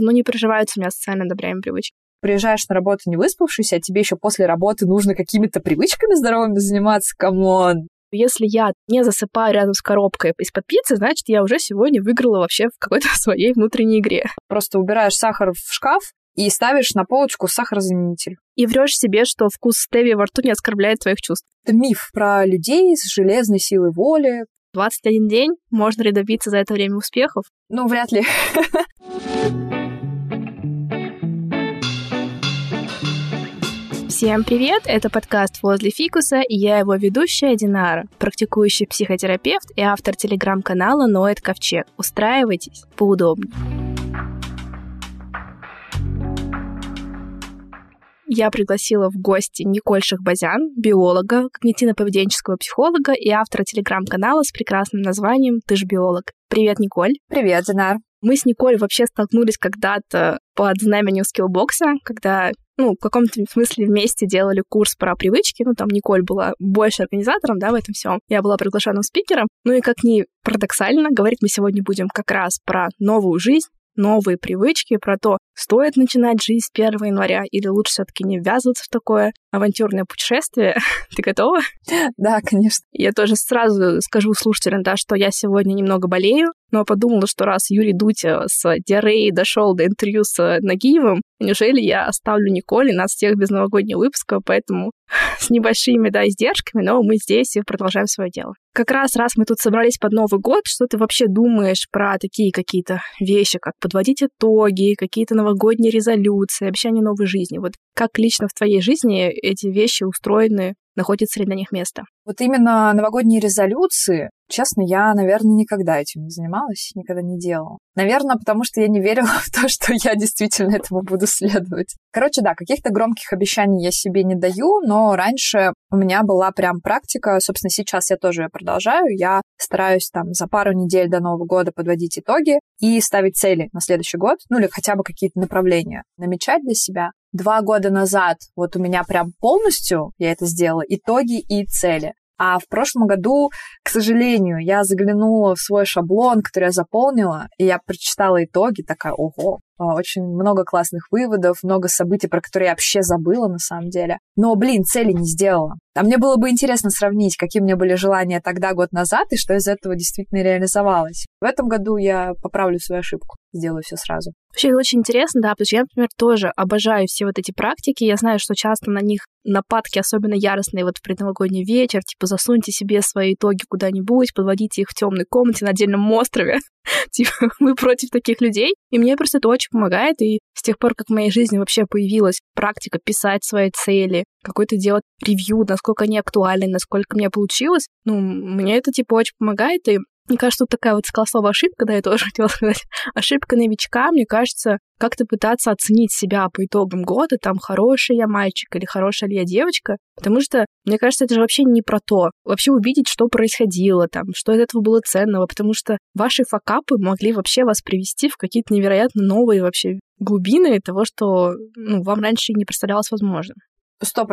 просто, ну, не приживаются у меня социально одобряемые привычки. Приезжаешь на работу не выспавшийся, а тебе еще после работы нужно какими-то привычками здоровыми заниматься, камон. Если я не засыпаю рядом с коробкой из-под пиццы, значит, я уже сегодня выиграла вообще в какой-то своей внутренней игре. Просто убираешь сахар в шкаф и ставишь на полочку сахарозаменитель. И врешь себе, что вкус стевии во рту не оскорбляет твоих чувств. Это миф про людей с железной силой воли. 21 день? Можно ли добиться за это время успехов? Ну, вряд ли. Всем привет! Это подкаст «Возле фикуса» и я его ведущая Динара, практикующий психотерапевт и автор телеграм-канала «Ноет ковчег». Устраивайтесь поудобнее. Я пригласила в гости Николь Шахбазян, биолога, когнитивно-поведенческого психолога и автора телеграм-канала с прекрасным названием «Ты ж биолог». Привет, Николь! Привет, Динар! Мы с Николь вообще столкнулись когда-то под знаменем скиллбокса, когда... ну, в каком-то смысле вместе делали курс про привычки, ну, там Николь была больше организатором, да, в этом всем. Я была приглашенным спикером, ну, и как ни парадоксально, говорить мы сегодня будем как раз про новую жизнь, новые привычки, про то, стоит начинать жизнь с 1 января или лучше все-таки не ввязываться в такое авантюрное путешествие. Ты готова? Да, конечно. Я тоже сразу скажу слушателям, да, что я сегодня немного болею, но подумала, что раз Юрий Дудь с диареей дошел до интервью с Нагиевым, неужели я оставлю Николь и нас всех без новогоднего выпуска, поэтому с небольшими, да, издержками, но мы здесь и продолжаем свое дело. Как раз мы тут собрались под Новый год, что ты вообще думаешь про такие какие-то вещи, как подводить итоги, какие-то новогодние резолюции, обещания новой жизни. Вот как лично в твоей жизни эти вещи устроены, находится ли на них место? Вот именно новогодние резолюции, честно, я, наверное, никогда этим не занималась, никогда не делала. Наверное, потому что я не верила в то, что я действительно этому буду следовать. Короче, да, каких-то громких обещаний я себе не даю, но раньше у меня была прям практика, собственно, сейчас я тоже продолжаю, я стараюсь там за пару недель до Нового года подводить итоги и ставить цели на следующий год, ну или хотя бы какие-то направления намечать для себя. 2 года назад вот у меня прям полностью, я это сделала, итоги и цели. А в прошлом году, к сожалению, я заглянула в свой шаблон, который я заполнила, и я прочитала итоги, такая, ого, очень много классных выводов, много событий, про которые я вообще забыла на самом деле. Но, блин, цели не сделала. А мне было бы интересно сравнить, какие у меня были желания тогда, год назад, и что из этого действительно реализовалось. В этом году я поправлю свою ошибку, сделаю все сразу. Вообще, это очень интересно, да, потому что я, например, тоже обожаю все вот эти практики. Я знаю, что часто на них нападки особенно яростные вот в предновогодний вечер, типа засуньте себе свои итоги куда-нибудь, подводите их в темной комнате на отдельном острове. Типа, мы против таких людей. И мне просто это очень помогает. И с тех пор, как в моей жизни вообще появилась практика писать свои цели, какой-то делать ревью, насколько они актуальны, насколько мне получилось, ну, мне это, типа, очень помогает. И мне кажется, тут такая вот сколосовая ошибка, да, я тоже хотела сказать, ошибка новичка, мне кажется, как-то пытаться оценить себя по итогам года, там, хороший я мальчик или хорошая ли я девочка, потому что, мне кажется, это же вообще не про то. Вообще увидеть, что происходило там, что из этого было ценного, потому что ваши факапы могли вообще вас привести в какие-то невероятно новые вообще глубины того, что, ну, вам раньше не представлялось возможным. 100%.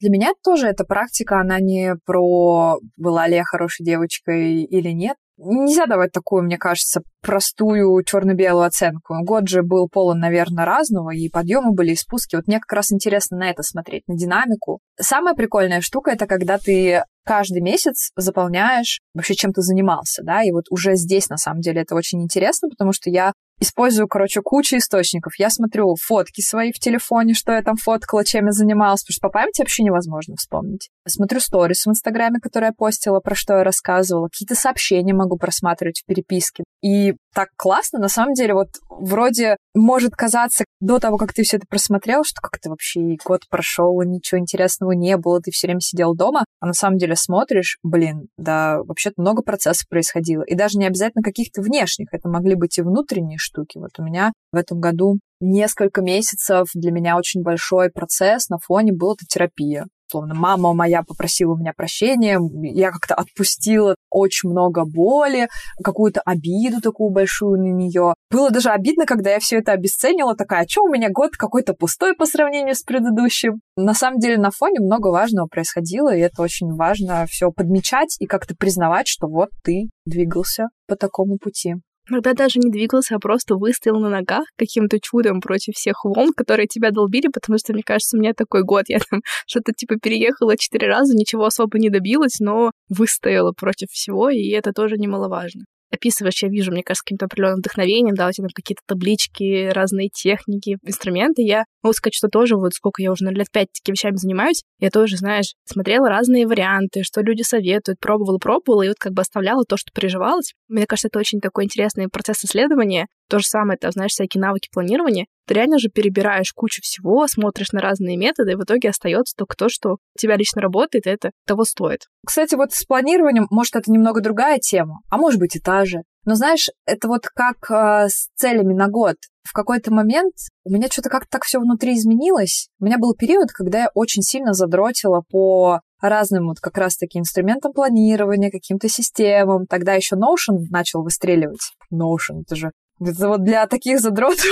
Для меня тоже эта практика, она не про была ли я хорошей девочкой или нет. Нельзя давать такую, мне кажется, простую черно-белую оценку. Год же был полон, наверное, разного, и подъемы были, и спуски. Вот мне как раз интересно на это смотреть, на динамику. Самая прикольная штука — это когда ты каждый месяц заполняешь вообще, чем ты занимался, да, и вот уже здесь, на самом деле, это очень интересно, потому что я использую, короче, кучу источников. Я смотрю фотки свои в телефоне, что я там фоткала, чем я занималась, потому что по памяти вообще невозможно вспомнить. Смотрю сторис в Инстаграме, которые я постила, про что я рассказывала. Какие-то сообщения могу просматривать в переписке. И так классно, на самом деле, вот вроде может казаться до того, как ты все это просмотрел, что как-то вообще год прошел, ничего интересного не было, ты все время сидел дома, а на самом деле смотришь, блин, да, вообще-то много процессов происходило. И даже не обязательно каких-то внешних, это могли быть и внутренние штуки. Вот у меня в этом году несколько месяцев для меня очень большой процесс на фоне была терапия. Словно мама моя попросила у меня прощения, я как-то отпустила очень много боли, какую-то обиду такую большую на нее. Было даже обидно, когда я все это обесценила, такая, что у меня год какой-то пустой по сравнению с предыдущим. На самом деле на фоне много важного происходило, и это очень важно все подмечать и как-то признавать, что вот ты двигался по такому пути. Иногда даже не двигался, а просто выстоял на ногах каким-то чудом против всех волн, которые тебя долбили, потому что, мне кажется, у меня такой год. Я там что-то типа переехала 4 раза, ничего особо не добилась, но выстояла против всего, и это тоже немаловажно. Описываешь, я вижу, мне кажется, каким-то определенным вдохновением, да, у тебя там какие-то таблички, разные техники, инструменты. Я могу сказать, что тоже, вот сколько я уже, наверное, лет 5 такими вещами занимаюсь, я тоже, знаешь, смотрела разные варианты, что люди советуют, пробовала, и вот как бы оставляла то, что переживалось. Мне кажется, это очень такой интересный процесс исследования. То же самое, там, знаешь, всякие навыки планирования. Ты реально же перебираешь кучу всего, смотришь на разные методы, и в итоге остается только то, что у тебя лично работает, и это того стоит. Кстати, вот с планированием, может, это немного другая тема, а может быть и та же. Но знаешь, это вот как с целями на год. В какой-то момент у меня что-то как-то так все внутри изменилось. У меня был период, когда я очень сильно задротила по разным вот как раз-таки инструментам планирования, каким-то системам. Тогда еще Notion начал выстреливать. Notion, это же... Это вот для таких задротов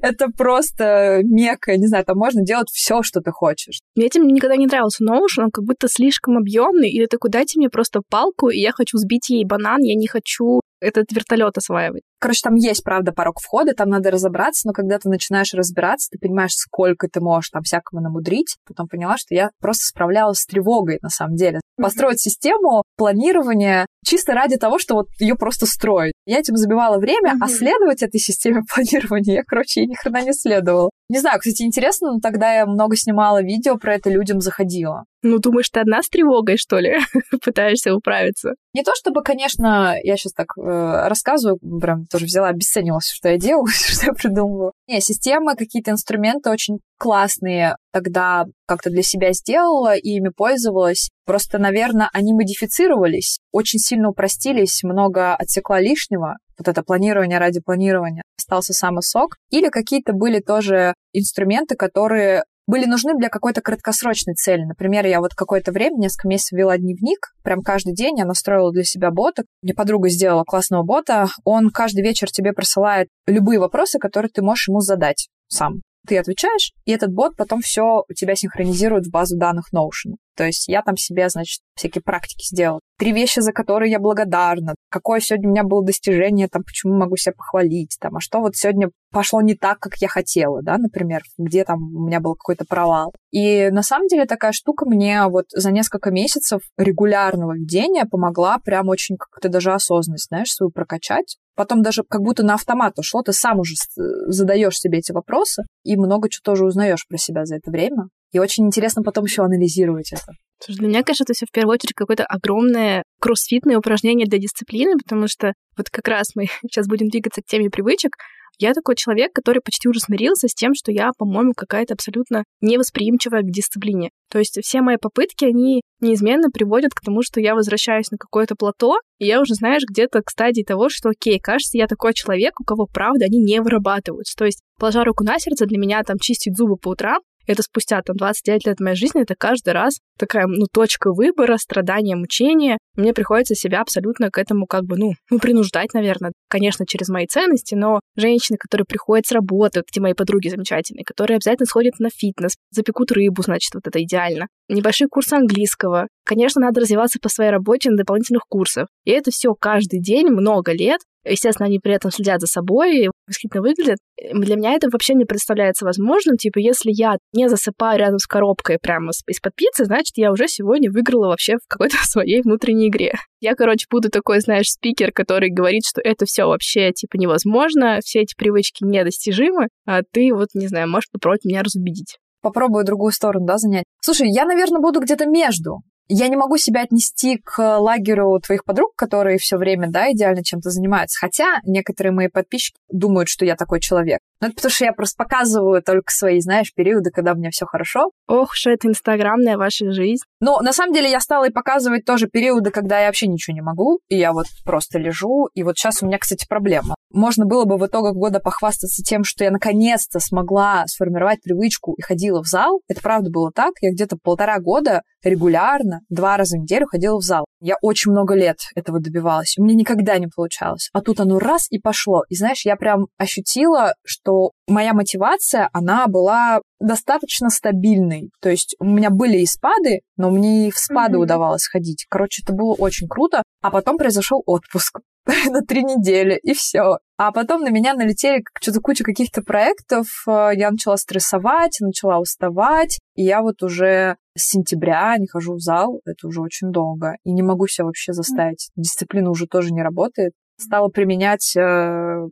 это просто мека, не знаю, там можно делать все, что ты хочешь. Мне этим никогда не нравился Notion, он как будто слишком объемный, и ты такой, дайте мне просто палку, и я хочу сбить ей банан, я не хочу этот вертолет осваивать. Короче, там есть, правда, порог входа, там надо разобраться, но когда ты начинаешь разбираться, ты понимаешь, сколько ты можешь там всякого намудрить. Потом поняла, что я просто справлялась с тревогой, на самом деле. Построить систему планирования чисто ради того, что вот ее просто строить. Я этим забивала время, а следовать этой системе планирования я, короче, ей ни хрена не следовала. Не знаю, кстати, интересно, но тогда я много снимала видео, про это людям заходило. Ну, думаешь, ты одна с тревогой, что ли, пытаешься управиться? Не то чтобы, конечно, я сейчас так рассказываю, прям тоже взяла, обесценилась, что я делала, что я придумывала. Не, системы, какие-то инструменты очень классные тогда как-то для себя сделала и ими пользовалась. Просто, наверное, они модифицировались, очень сильно упростились, много отсекла лишнего. Вот это планирование ради планирования. Остался самый сок. Или какие-то были тоже инструменты, которые... были нужны для какой-то краткосрочной цели. Например, я вот какое-то время, несколько месяцев вела дневник, прям каждый день я настроила для себя бота. Мне подруга сделала классного бота. Он каждый вечер тебе присылает любые вопросы, которые ты можешь ему задать сам. Ты отвечаешь, и этот бот потом все у тебя синхронизирует в базу данных Notion. То есть я там себе, значит, всякие практики сделала. 3 вещи, за которые я благодарна. Какое сегодня у меня было достижение, там, почему могу себя похвалить, там, а что вот сегодня пошло не так, как я хотела, да, например, где там у меня был какой-то провал. И на самом деле такая штука мне вот за несколько месяцев регулярного ведения помогла прям очень как-то даже осознанность, знаешь, свою прокачать. Потом даже как будто на автомат ушло, ты сам уже задаешь себе эти вопросы и много чего тоже узнаешь про себя за это время. И очень интересно потом еще анализировать это. Для меня, конечно, это все в первую очередь какое-то огромное кроссфитное упражнение для дисциплины, потому что вот как раз мы сейчас будем двигаться к теме привычек. Я такой человек, который почти уже смирился с тем, что я, по-моему, какая-то абсолютно невосприимчивая к дисциплине. То есть все мои попытки, они неизменно приводят к тому, что я возвращаюсь на какое-то плато, и я уже, знаешь, где-то к стадии того, что окей, кажется, я такой человек, у кого правда они не вырабатываются. То есть, положа руку на сердце, для меня там чистить зубы по утрам, это спустя там 29 лет моей жизни, это каждый раз такая, ну, точка выбора, страдания, мучения. Мне приходится себя абсолютно к этому как бы, ну, принуждать, наверное. Конечно, через мои ценности, но женщины, которые приходят с работы, вот эти мои подруги замечательные, которые обязательно сходят на фитнес, запекут рыбу, значит, вот это идеально. Небольшие курсы английского. Конечно, надо развиваться по своей работе на дополнительных курсах. И это все каждый день, много лет. Естественно, они при этом следят за собой и восхитительно выглядят. Для меня это вообще не представляется возможным. Типа, если я не засыпаю рядом с коробкой прямо из-под пиццы, значит, я уже сегодня выиграла вообще в какой-то своей внутренней игре. Я, короче, буду такой, знаешь, спикер, который говорит, что это все вообще, типа, невозможно, все эти привычки недостижимы, а ты, вот, не знаю, можешь попробовать меня разубедить. Попробую другую сторону, да, занять. Слушай, я, наверное, буду где-то между. Я не могу себя отнести к лагерю твоих подруг, которые все время, да, идеально чем-то занимаются. Хотя некоторые мои подписчики думают, что я такой человек. Но это потому, что я просто показываю только свои, знаешь, периоды, когда у меня все хорошо. Ох уж это инстаграмная ваша жизнь. Но на самом деле я стала и показывать тоже периоды, когда я вообще ничего не могу, и я вот просто лежу. И вот сейчас у меня, кстати, проблема. Можно было бы в итогах года похвастаться тем, что я наконец-то смогла сформировать привычку и ходила в зал. Это правда было так. Я где-то 1,5 года регулярно, 2 раза в неделю ходила в зал. Я очень много лет этого добивалась. У меня никогда не получалось. А тут оно раз и пошло. И знаешь, я прям ощутила, что моя мотивация, она была достаточно стабильной. То есть у меня были и спады, но мне и в спады удавалось ходить. Короче, это было очень круто. А потом произошел отпуск. на 3 недели, и все. А потом на меня налетели что-то куча каких-то проектов, я начала стрессовать, начала уставать, и я вот уже с сентября не хожу в зал, это уже очень долго, и не могу себя вообще заставить. Дисциплина уже тоже не работает. Стала применять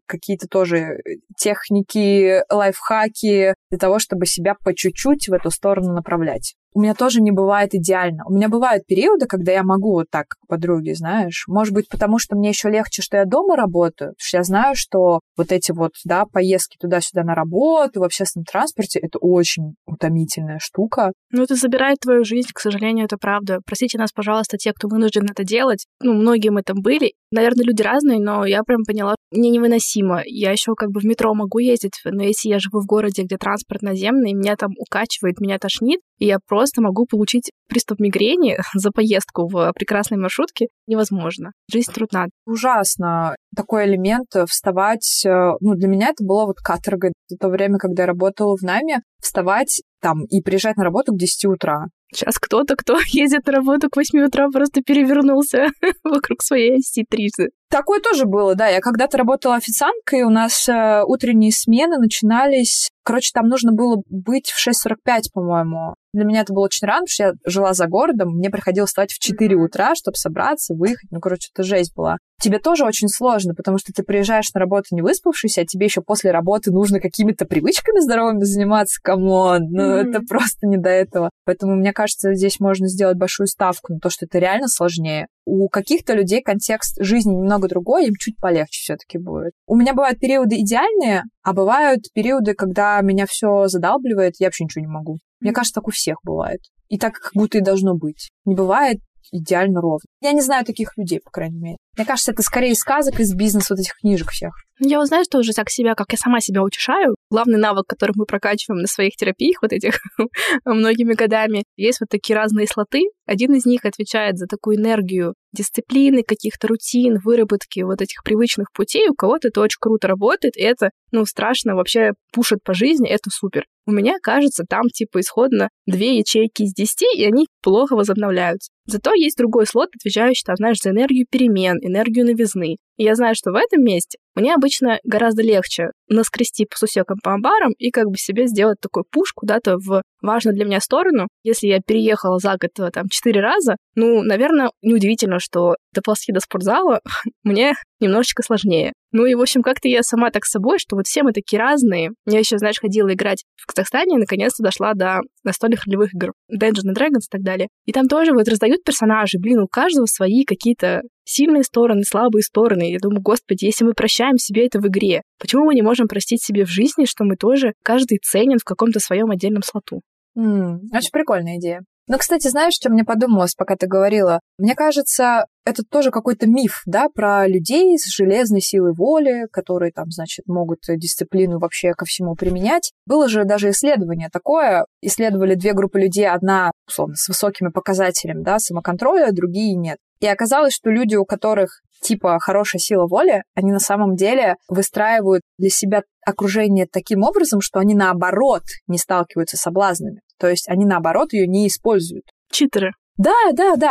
какие-то тоже техники, лайфхаки для того, чтобы себя по чуть-чуть в эту сторону направлять. У меня тоже не бывает идеально. У меня бывают периоды, когда я могу вот так, подруги, знаешь. Может быть, потому что мне еще легче, что я дома работаю. Потому что я знаю, что вот эти вот, да, поездки туда-сюда на работу, в общественном транспорте, это очень утомительная штука. Ну, это забирает твою жизнь, к сожалению, это правда. Простите нас, пожалуйста, те, кто вынужден это делать. Ну, многие мы там были. Наверное, люди разные, но я прям поняла, мне невыносимо. Я еще как бы в метро могу ездить, но если я живу в городе, где транспорт наземный, меня там укачивает, меня тошнит, и я просто могу получить приступ мигрени за поездку в прекрасной маршрутке. Невозможно. Жизнь трудна. Ужасно. Такой элемент вставать... Ну, для меня это было вот каторга. В то время, когда я работала в найме, вставать там и приезжать на работу к 10 утра. Сейчас кто-то, кто ездит на работу к 8 утра, просто перевернулся вокруг своей оси трижды. Такое тоже было, да. Я когда-то работала официанткой, у нас утренние смены начинались... Короче, там нужно было быть в 6:45, по-моему. Для меня это было очень рано, потому что я жила за городом, мне приходилось вставать в 4 утра, чтобы собраться, выехать. Ну, короче, это жесть была. Тебе тоже очень сложно, потому что ты приезжаешь на работу не выспавшийся, а тебе еще после работы нужно какими-то привычками здоровыми заниматься. Камон, ну это просто не до этого. Поэтому, мне кажется, здесь можно сделать большую ставку на то, что это реально сложнее. У каких-то людей контекст жизни немного другой, им чуть полегче все-таки будет. У меня бывают периоды идеальные, а бывают периоды, когда меня все задалбливает, я вообще ничего не могу. Мне кажется, так у всех бывает. И так, как будто и должно быть. Не бывает идеально ровно. Я не знаю таких людей, по крайней мере. Мне кажется, это скорее из сказок, из бизнеса вот этих книжек всех. Я узнаю, что уже так себя, как я сама себя утешаю. Главный навык, который мы прокачиваем на своих терапиях вот этих многими годами, есть вот такие разные слоты. Один из них отвечает за такую энергию дисциплины, каких-то рутин, выработки вот этих привычных путей. У кого-то это очень круто работает, и это, ну, страшно вообще пушит по жизни, это супер. У меня, кажется, там типа исходно 2 ячейки из 10, и они плохо возобновляются. Зато есть другой слот, отвечающий, там, знаешь, за энергию перемен, энергию новизны. И я знаю, что в этом месте мне обычно гораздо легче наскрести по сусекам, по амбарам и как бы себе сделать такой пуш куда-то в важную для меня сторону. Если я переехала за год там 4 раза, ну, наверное, неудивительно, что доползти до спортзала мне немножечко сложнее. Ну и, в общем, как-то я сама так с собой, что вот все мы такие разные. Я еще, знаешь, ходила играть в Казахстане и, наконец-то, дошла до настольных ролевых игр. Dungeons and Dragons и так далее. И там тоже вот раздают персонажи. Блин, у каждого свои какие-то сильные стороны, слабые стороны. Я думаю, господи, если мы прощаем себе это в игре, почему мы не можем простить себе в жизни, что мы тоже каждый ценен в каком-то своем отдельном слоту? Очень прикольная идея. Ну, кстати, знаешь, что мне подумалось, пока ты говорила? Мне кажется, это тоже какой-то миф, да, про людей с железной силой воли, которые там, значит, могут дисциплину вообще ко всему применять. Было же даже исследование такое. Исследовали 2 группы людей. Одна, условно, с высокими показателями, да, самоконтроля, другие нет. И оказалось, что люди, у которых типа хорошая сила воли, они на самом деле выстраивают для себя окружение таким образом, что они наоборот не сталкиваются с соблазнами. То есть они наоборот ее не используют. Читеры. Да.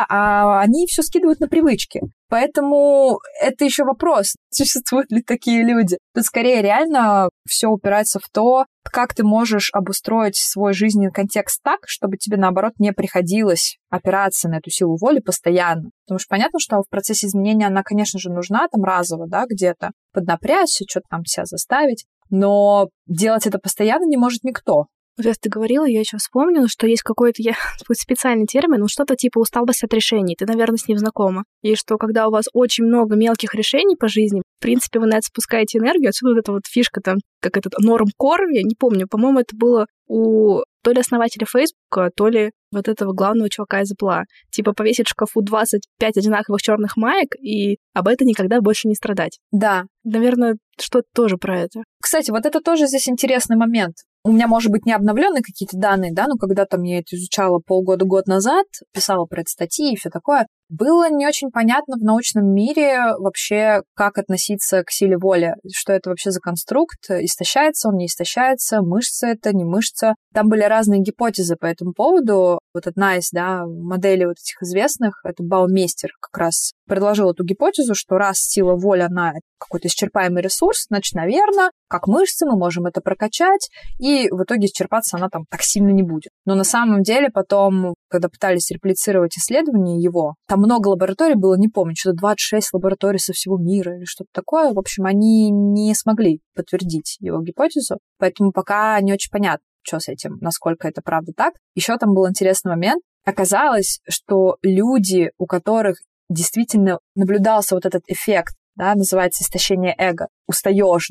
А они все скидывают на привычки. Поэтому это еще вопрос, существуют ли такие люди. Тут скорее реально все упирается в то, как ты можешь обустроить свой жизненный контекст так, чтобы тебе, наоборот, не приходилось опираться на эту силу воли постоянно. Потому что понятно, что в процессе изменения она, конечно же, нужна там разово, да, где-то поднапрячься, что-то там себя заставить. Но делать это постоянно не может никто. Вот раз ты говорила, я еще вспомнила, что есть какой-то специальный термин, ну что-то типа усталость от решений, ты, наверное, с ним знакома. И что когда у вас очень много мелких решений по жизни, в принципе, вы на это спускаете энергию, отсюда вот эта вот фишка там, как этот норм-кор, я не помню, по-моему, это было у то ли основателя Фейсбука, то ли вот этого главного чувака из Apple. Типа повесить в шкафу 25 одинаковых черных маек и об этом никогда больше не страдать. Да. Наверное, что-то тоже про это. Кстати, вот это тоже здесь интересный момент. У меня, может быть, не обновленные какие-то данные, да, но когда-то я это изучала полгода-год назад, писала про это статьи и все такое, Было не очень понятно в научном мире вообще, как относиться к силе воли, что это вообще за конструкт, истощается он, не истощается, мышца это, не мышца. Там были разные гипотезы по этому поводу. Вот одна из моделей вот этих известных, это Баумейстер как раз предложил эту гипотезу, что раз сила воли, она какой-то исчерпаемый ресурс, значит, наверное, как мышцы мы можем это прокачать, и в итоге исчерпаться она там так сильно не будет. Но на самом деле потом, когда пытались реплицировать исследования его, там много лабораторий было, не помню, что-то 26 лабораторий со всего мира или что-то такое. В общем, они не смогли подтвердить его гипотезу, поэтому пока не очень понятно, что с этим, насколько это правда так. Еще там был интересный момент. Оказалось, что люди, у которых действительно наблюдался вот этот эффект, называется истощение эго, устаешь,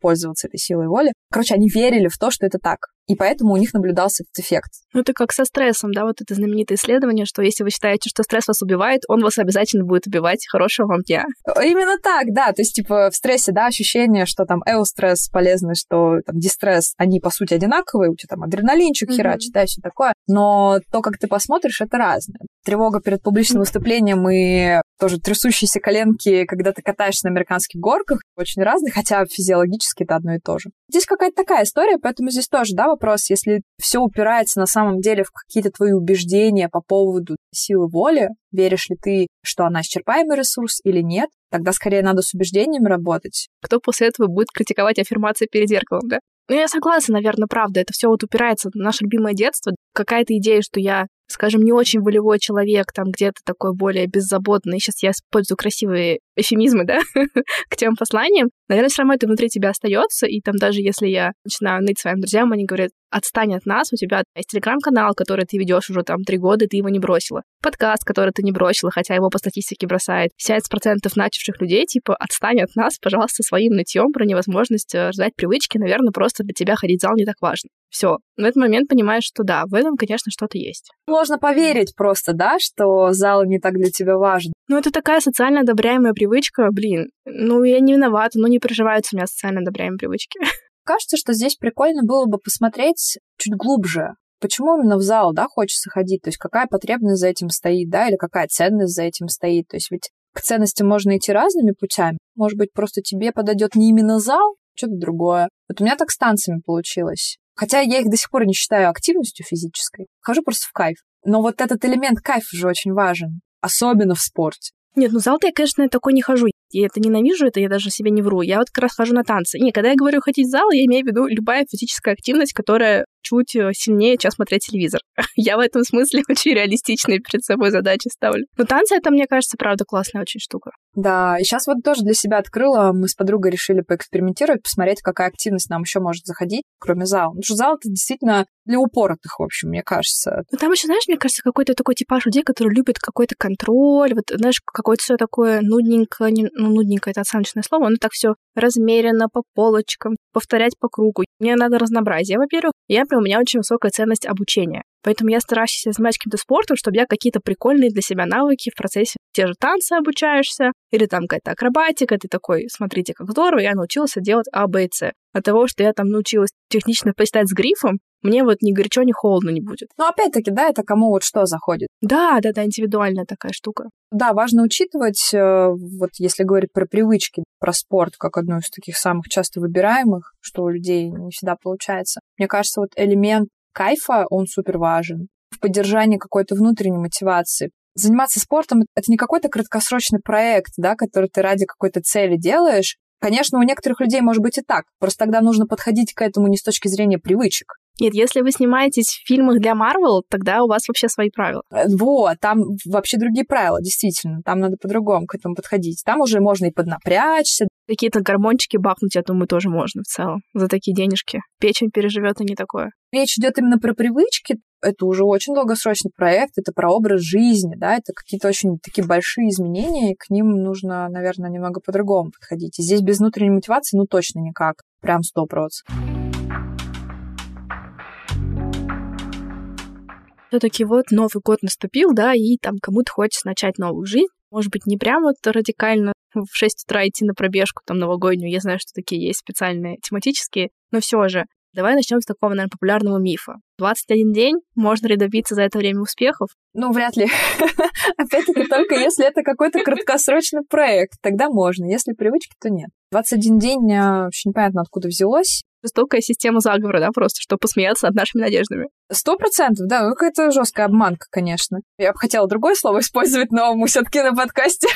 пользоваться этой силой воли. Короче, они верили в то, что это так. И поэтому у них наблюдался этот эффект. Это как со стрессом, вот это знаменитое исследование, что если вы считаете, что стресс вас убивает, он вас обязательно будет убивать. Хорошего вам дня. Именно так, То есть, в стрессе, ощущение, что там эустресс полезный, что там дистресс, они, по сути, одинаковые, у тебя там адреналинчик херачит, и все такое. Но то, как ты посмотришь, это разное. Тревога перед публичным выступлением и тоже трясущиеся коленки, когда ты катаешься на американских горках, очень разные, хотя физиологически это одно и то же. Здесь какая-то такая история, поэтому здесь тоже, вопрос, если все упирается на самом деле в какие-то твои убеждения по поводу силы воли, веришь ли ты, что она исчерпаемый ресурс или нет, тогда скорее надо с убеждениями работать. Кто после этого будет критиковать аффирмации перед зеркалом, я согласна, наверное, правда, это все упирается на наше любимое детство. Какая-то идея, что я, скажем, не очень волевой человек, там где-то такой более беззаботный. Сейчас я использую красивые эфемизмы, к тем посланиям. Наверное, все равно это внутри тебя остается, и там даже если я начинаю ныть своим друзьям, они говорят: отстань от нас, у тебя есть телеграм-канал, который ты ведешь уже 3 года, и ты его не бросила. Подкаст, который ты не бросила, хотя его по статистике бросает 70% начавших людей, отстань от нас, пожалуйста, своим нытьем про невозможность ждать привычки. Наверное, просто для тебя ходить в зал не так важно. Все. В этот момент понимаешь, что в этом, конечно, что-то есть. Можно поверить просто, что зал не так для тебя важен. Это такая социально одобряемая привычка, я не виновата, не приживаются у меня социально одобряемые привычки. Кажется, что здесь прикольно было бы посмотреть чуть глубже. Почему именно в зал, хочется ходить? То есть какая потребность за этим стоит, или какая ценность за этим стоит? То есть ведь к ценности можно идти разными путями. Может быть, просто тебе подойдет не именно зал, что-то другое. У меня так с танцами получилось. Хотя я их до сих пор не считаю активностью физической. Хожу просто в кайф. Но этот элемент кайфа же очень важен. Особенно в спорте. Нет, зал-то я, конечно, такой не хожу. Я это ненавижу, это я даже себе не вру. Я как раз хожу на танцы. Не, когда я говорю ходить в зал, я имею в виду любая физическая активность, которая чуть сильнее, чем смотреть телевизор. Я в этом смысле очень реалистичные перед собой задачи ставлю. Но танцы, это, мне кажется, правда классная очень штука. Да, и сейчас тоже для себя открыла. Мы с подругой решили поэкспериментировать, посмотреть, какая активность нам еще может заходить, кроме зала. Потому что зал это действительно для упоротых, в общем, мне кажется. Но там еще, знаешь, мне кажется, какой-то такой типаж людей, которые любят какой-то контроль, какое-то все такое нудненькое, нудненькое это оценочное слово, оно так все размеренно, по полочкам, повторять по кругу. Мне надо разнообразие, во-первых. У меня очень высокая ценность обучения. Поэтому я стараюсь себя занимать каким-то спортом, чтобы я какие-то прикольные для себя навыки в процессе. Те же танцы обучаешься, или там какая-то акробатика, ты такой, смотрите, как здорово, я научился делать А, Б и С. От того, что я там научилась технично посчитать с грифом, мне ни горячо, ни холодно не будет. Опять-таки, это кому что заходит. Да, индивидуальная такая штука. Да, важно учитывать, если говорить про привычки, про спорт, как одну из таких самых часто выбираемых, что у людей не всегда получается. Мне кажется, элемент кайфа, он супер важен. В поддержании какой-то внутренней мотивации. Заниматься спортом — это не какой-то краткосрочный проект, который ты ради какой-то цели делаешь. Конечно, у некоторых людей может быть и так. Просто тогда нужно подходить к этому не с точки зрения привычек. Нет, если вы снимаетесь в фильмах для Marvel, тогда у вас вообще свои правила. Там вообще другие правила, действительно. Там надо по-другому к этому подходить. Там уже можно и поднапрячься. Какие-то гормончики бахнуть, я думаю, тоже можно в целом. За такие денежки. Печень переживет и не такое. Речь идет именно про привычки. Это уже очень долгосрочный проект, это про образ жизни, это какие-то очень такие большие изменения, и к ним нужно, наверное, немного по-другому подходить. И здесь без внутренней мотивации, точно никак. Прям 100%. Все-таки Новый год наступил, и там кому-то хочется начать новую жизнь. Может быть, не прям радикально в 6 утра идти на пробежку новогоднюю. Я знаю, что такие есть специальные тематические, но все же. Давай начнем с такого, наверное, популярного мифа. 21 день, можно ли добиться за это время успехов? Ну, вряд ли. Опять-таки, только если это какой-то краткосрочный проект, тогда можно. Если привычки, то нет. 21 день вообще непонятно, откуда взялось. Жестокая система заговора, да, просто, чтобы посмеяться над нашими надеждами. 100%, да, ну какая-то жесткая обманка, конечно. Я бы хотела другое слово использовать, но мы все-таки на подкасте.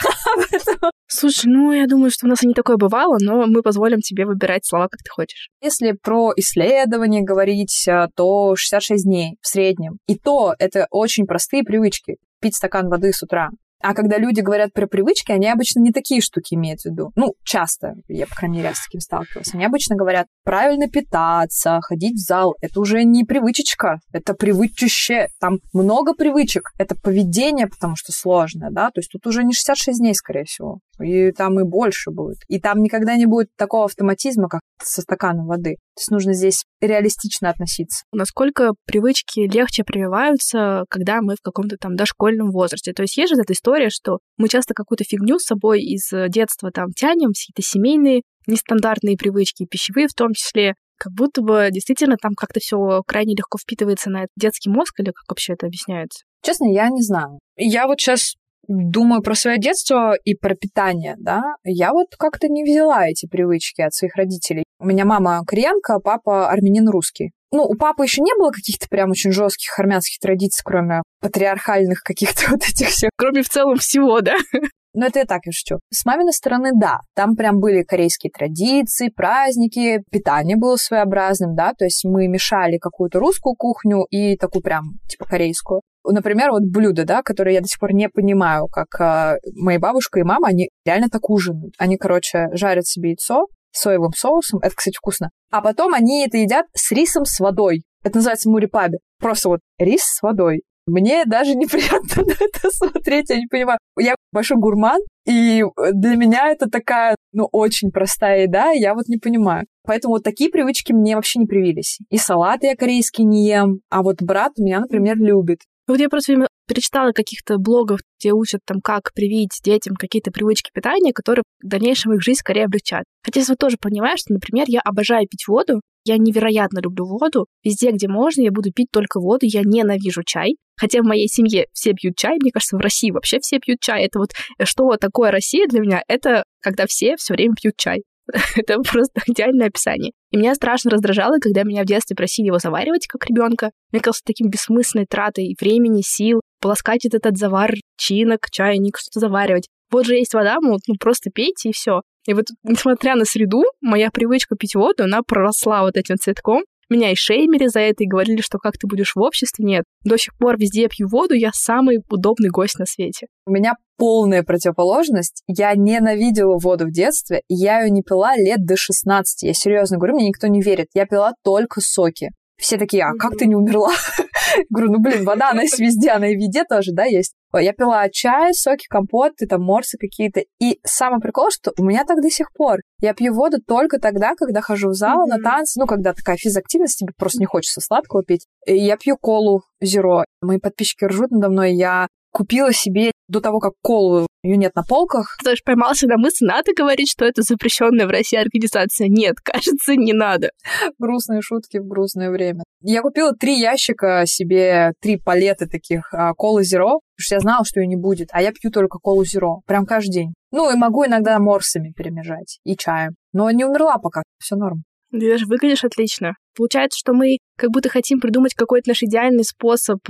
Слушай, ну я думаю, что у нас и не такое бывало, но мы позволим тебе выбирать слова, как ты хочешь. Если про исследование говорить, то 66 дней в среднем. И то это очень простые привычки. Пить стакан воды с утра. А когда люди говорят про привычки, они обычно не такие штуки имеют в виду. Ну, часто, я, по крайней мере, с таким сталкивалась. Они обычно говорят, правильно питаться, ходить в зал. Это уже не привычечка, это привычище. Там много привычек. Это поведение, потому что сложное, да. То есть тут уже не 66 дней, скорее всего. И там и больше будет. И там никогда не будет такого автоматизма, как со стаканом воды. То есть нужно здесь реалистично относиться. Насколько привычки легче прививаются, когда мы в каком-то там дошкольном возрасте? То есть есть же эта история, что мы часто какую-то фигню с собой из детства там тянем, какие-то семейные нестандартные привычки, пищевые в том числе, как будто бы действительно там как-то все крайне легко впитывается на детский мозг, или как вообще это объясняется? Честно, я не знаю. Я вот сейчас думаю про свое детство и про питание, да. Я вот как-то не взяла эти привычки от своих родителей. У меня мама кореянка, папа армянин-русский. Ну, у папы еще не было каких-то прям очень жестких армянских традиций, кроме патриархальных каких-то вот этих всех. Кроме в целом всего, да? Ну, это я так и шучу. С маминой стороны, да. Там прям были корейские традиции, праздники, питание было своеобразным, да. То есть мы мешали какую-то русскую кухню и такую прям, типа, корейскую. Например, вот блюда, да, которые я до сих пор не понимаю, как мои бабушка и мама, они реально так ужинают. Они, короче, жарят себе яйцо с соевым соусом. Это, кстати, вкусно. А потом они это едят с рисом с водой. Это называется мурипаби. Просто вот рис с водой. Мне даже неприятно на это смотреть, я не понимаю. Я большой гурман, и для меня это такая, ну, очень простая еда, и я вот не понимаю. Поэтому вот такие привычки мне вообще не привились. И салаты я корейские не ем, а вот брат меня, например, любит. Вот я просто перечитала каких-то блогов, где учат там, как привить детям какие-то привычки питания, которые в дальнейшем их жизнь скорее облегчат. Хотя я тоже понимаю, что, например, я обожаю пить воду, я невероятно люблю воду, везде, где можно, я буду пить только воду, я ненавижу чай. Хотя в моей семье все пьют чай, мне кажется, в России вообще все пьют чай. Это вот что такое Россия для меня? Это когда все время пьют чай. Это просто идеальное описание. И меня страшно раздражало, когда меня в детстве просили его заваривать, как ребенка. Мне казалось таким бессмысленной тратой времени, сил, полоскать этот завар, чинок, чайник, что-то заваривать. Вот же есть вода, ну просто пейте и все. И вот, несмотря на среду, моя привычка пить воду, она проросла вот этим цветком. Меня и шеймили за это, и говорили, что как ты будешь в обществе. Нет, до сих пор везде пью воду, я самый удобный гость на свете. У меня полная противоположность. Я ненавидела воду в детстве, и я ее не пила лет до 16. Я серьезно говорю, мне никто не верит. Я пила только соки. Все такие, а как ты не умерла? Говорю, ну блин, вода, она есть везде, она и в еде тоже, да, есть. Я пила чай, соки, компоты, там морсы какие-то. И самый прикол, что у меня так до сих пор. Я пью воду только тогда, когда хожу в зал на танцы, ну, когда такая физактивность, тебе просто не хочется сладкого пить. И я пью колу Zero. Мои подписчики ржут надо мной, я купила себе до того, как колу, ее нет на полках. Ты же поймался на мысль, надо говорить, что это запрещенная в России организация. Нет, кажется, не надо. Грустные шутки в грустное время. Я купила 3 ящика себе, 3 палеты таких колы Zero, потому что я знала, что ее не будет. А я пью только колу Zero, прям каждый день. Ну, и могу иногда морсами перемежать и чаем. Но не умерла пока, все норм. Ты даже выглядишь отлично. Получается, что мы как будто хотим придумать какой-то наш идеальный способ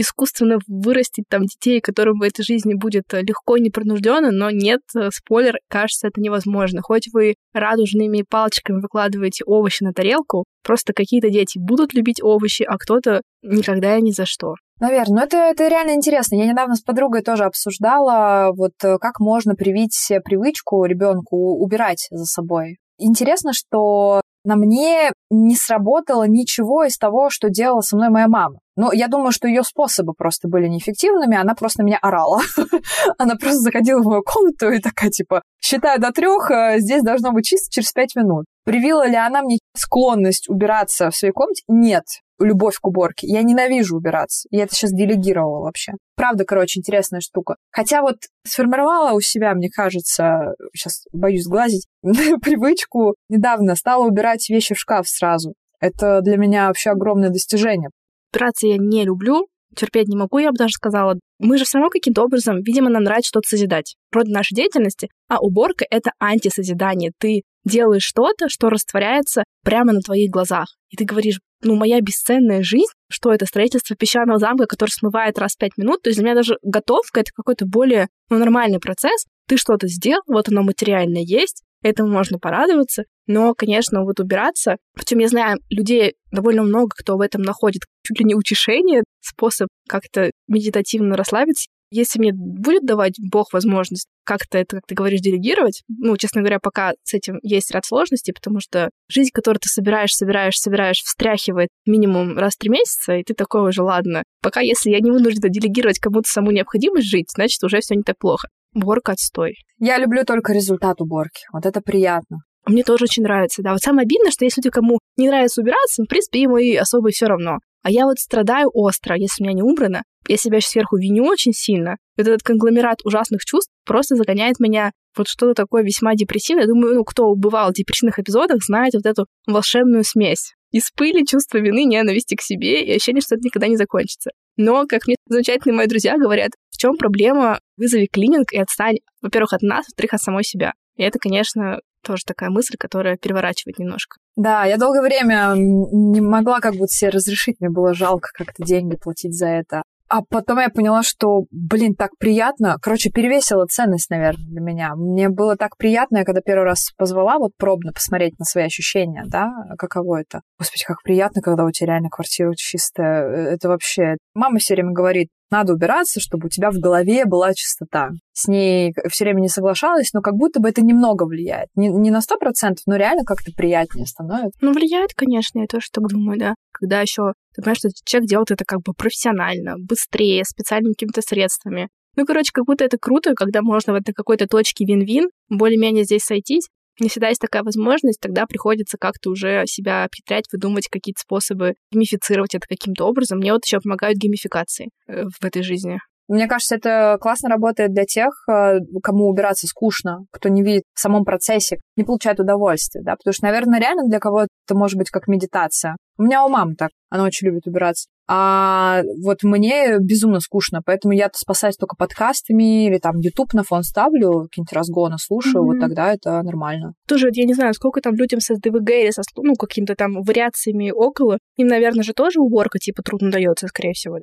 искусственно вырастить там детей, которым в этой жизни будет легко и непринужденно, но нет, спойлер, кажется, это невозможно. Хоть вы радужными палочками выкладываете овощи на тарелку, просто какие-то дети будут любить овощи, а кто-то никогда и ни за что. Наверное, но это реально интересно. Я недавно с подругой тоже обсуждала, вот как можно привить привычку ребенку убирать за собой. Интересно, что на мне не сработало ничего из того, что делала со мной моя мама. Но я думаю, что ее способы просто были неэффективными, она просто на меня орала. Она просто заходила в мою комнату и такая, типа, считаю до 3, здесь должно быть чисто через 5 минут. Привила ли она мне склонность убираться в своей комнате? Нет. Любовь к уборке. Я ненавижу убираться. Я это сейчас делегировала вообще. Правда, короче, интересная штука. Хотя вот сформировала у себя, мне кажется, сейчас боюсь сглазить, привычку недавно стала убирать вещи в шкаф сразу. Это для меня вообще огромное достижение. Драться я не люблю, терпеть не могу, я бы даже сказала. Мы же все равно каким-то образом, видимо, нам нравится что-то созидать. Вроде нашей деятельности, а уборка — это антисозидание. Ты делаешь что-то, что растворяется прямо на твоих глазах. И ты говоришь, моя бесценная жизнь, что это строительство песчаного замка, который смывает раз в 5 минут. То есть для меня даже готовка — это какой-то более нормальный процесс. Ты что-то сделал, вот оно материальное есть, этому можно порадоваться. Но, конечно, вот убираться. Причем я знаю людей довольно много, кто в этом находит чуть ли не утешение, способ как-то медитативно расслабиться. Если мне будет давать Бог возможность как-то это, как ты говоришь, делегировать, честно говоря, пока с этим есть ряд сложностей, потому что жизнь, которую ты собираешь, встряхивает минимум раз в 3 месяца, и ты такой уже, ладно. Пока если я не вынуждена делегировать кому-то саму необходимость жить, значит, уже все не так плохо. Уборка отстой. Я люблю только результат уборки. Вот это приятно. Мне тоже очень нравится, да. Вот самое обидное, что если люди, кому не нравится убираться, в принципе, ему и особо все равно. А я вот страдаю остро, если у меня не убрано. Я себя сейчас сверху виню очень сильно. Этот конгломерат ужасных чувств просто загоняет меня вот что-то такое весьма депрессивное. Я думаю, кто бывал в депрессивных эпизодах, знает вот эту волшебную смесь. Из пыли, чувства вины, ненависти к себе и ощущение, что это никогда не закончится. Но, как мне замечательные мои друзья говорят, в чем проблема, вызови клининг и отстань, во-первых, от нас, во-вторых, от самой себя. И это, конечно, тоже такая мысль, которая переворачивает немножко. Да, я долгое время не могла как будто себе разрешить, мне было жалко как-то деньги платить за это. А потом я поняла, что, так приятно. Короче, перевесила ценность, наверное, для меня. Мне было так приятно, я когда первый раз позвала пробно посмотреть на свои ощущения, да, каково это. Господи, как приятно, когда у тебя реально квартира чистая. Это вообще... Мама все время говорит, надо убираться, чтобы у тебя в голове была чистота. С ней все время не соглашалась, но как будто бы это немного влияет. Не на 100%, но реально как-то приятнее становится. Влияет, конечно, я тоже так думаю, да. Когда еще ты понимаешь, что человек делает это профессионально, быстрее, специальными какими-то средствами. Как будто это круто, когда можно вот на какой-то точке вин-вин более-менее здесь сойтись. Не всегда есть такая возможность, тогда приходится как-то уже себя обхитрять, выдумывать какие-то способы, геймифицировать это каким-то образом. Мне еще помогают геймификации в этой жизни. Мне кажется, это классно работает для тех, кому убираться скучно, кто не видит в самом процессе, не получает удовольствия, да, потому что, наверное, реально для кого-то это может быть как медитация. У меня у мамы так, она очень любит убираться. А вот мне безумно скучно, поэтому я-то спасаюсь только подкастами или YouTube на фон ставлю, какие-нибудь разгоны слушаю, вот тогда это нормально. Тоже, я не знаю, сколько людям со СДВГ или со какими-то вариациями около, им, наверное, же тоже уборка трудно дается, скорее всего.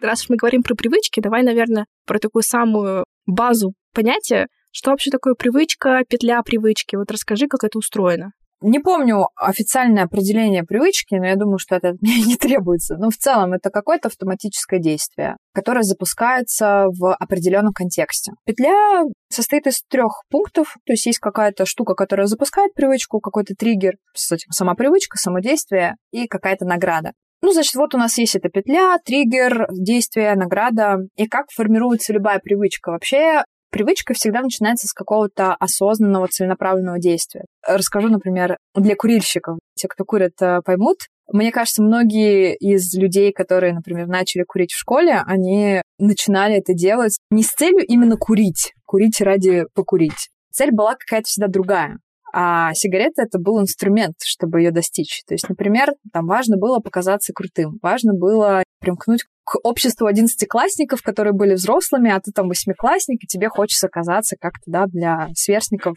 Раз уж мы говорим про привычки, давай, наверное, про такую самую базу понятия, что вообще такое привычка, петля привычки. Расскажи, как это устроено. Не помню официальное определение привычки, но я думаю, что это мне не требуется. В целом, это какое-то автоматическое действие, которое запускается в определенном контексте. Петля состоит из 3 пунктов, то есть есть какая-то штука, которая запускает привычку, какой-то триггер, сама привычка, само действие и какая-то награда. Значит, вот у нас есть эта петля, триггер, действие, награда. И как формируется любая привычка? Вообще, привычка всегда начинается с какого-то осознанного, целенаправленного действия. Расскажу, например, для курильщиков. Те, кто курят, поймут. Мне кажется, многие из людей, которые, например, начали курить в школе, они начинали это делать не с целью именно курить. Курить ради покурить. Цель была какая-то всегда другая. А сигарета — это был инструмент, чтобы ее достичь. То есть, например, важно было показаться крутым, важно было примкнуть к обществу 11-классников, которые были взрослыми, а ты 8-классник, и тебе хочется казаться как-то, да, для сверстников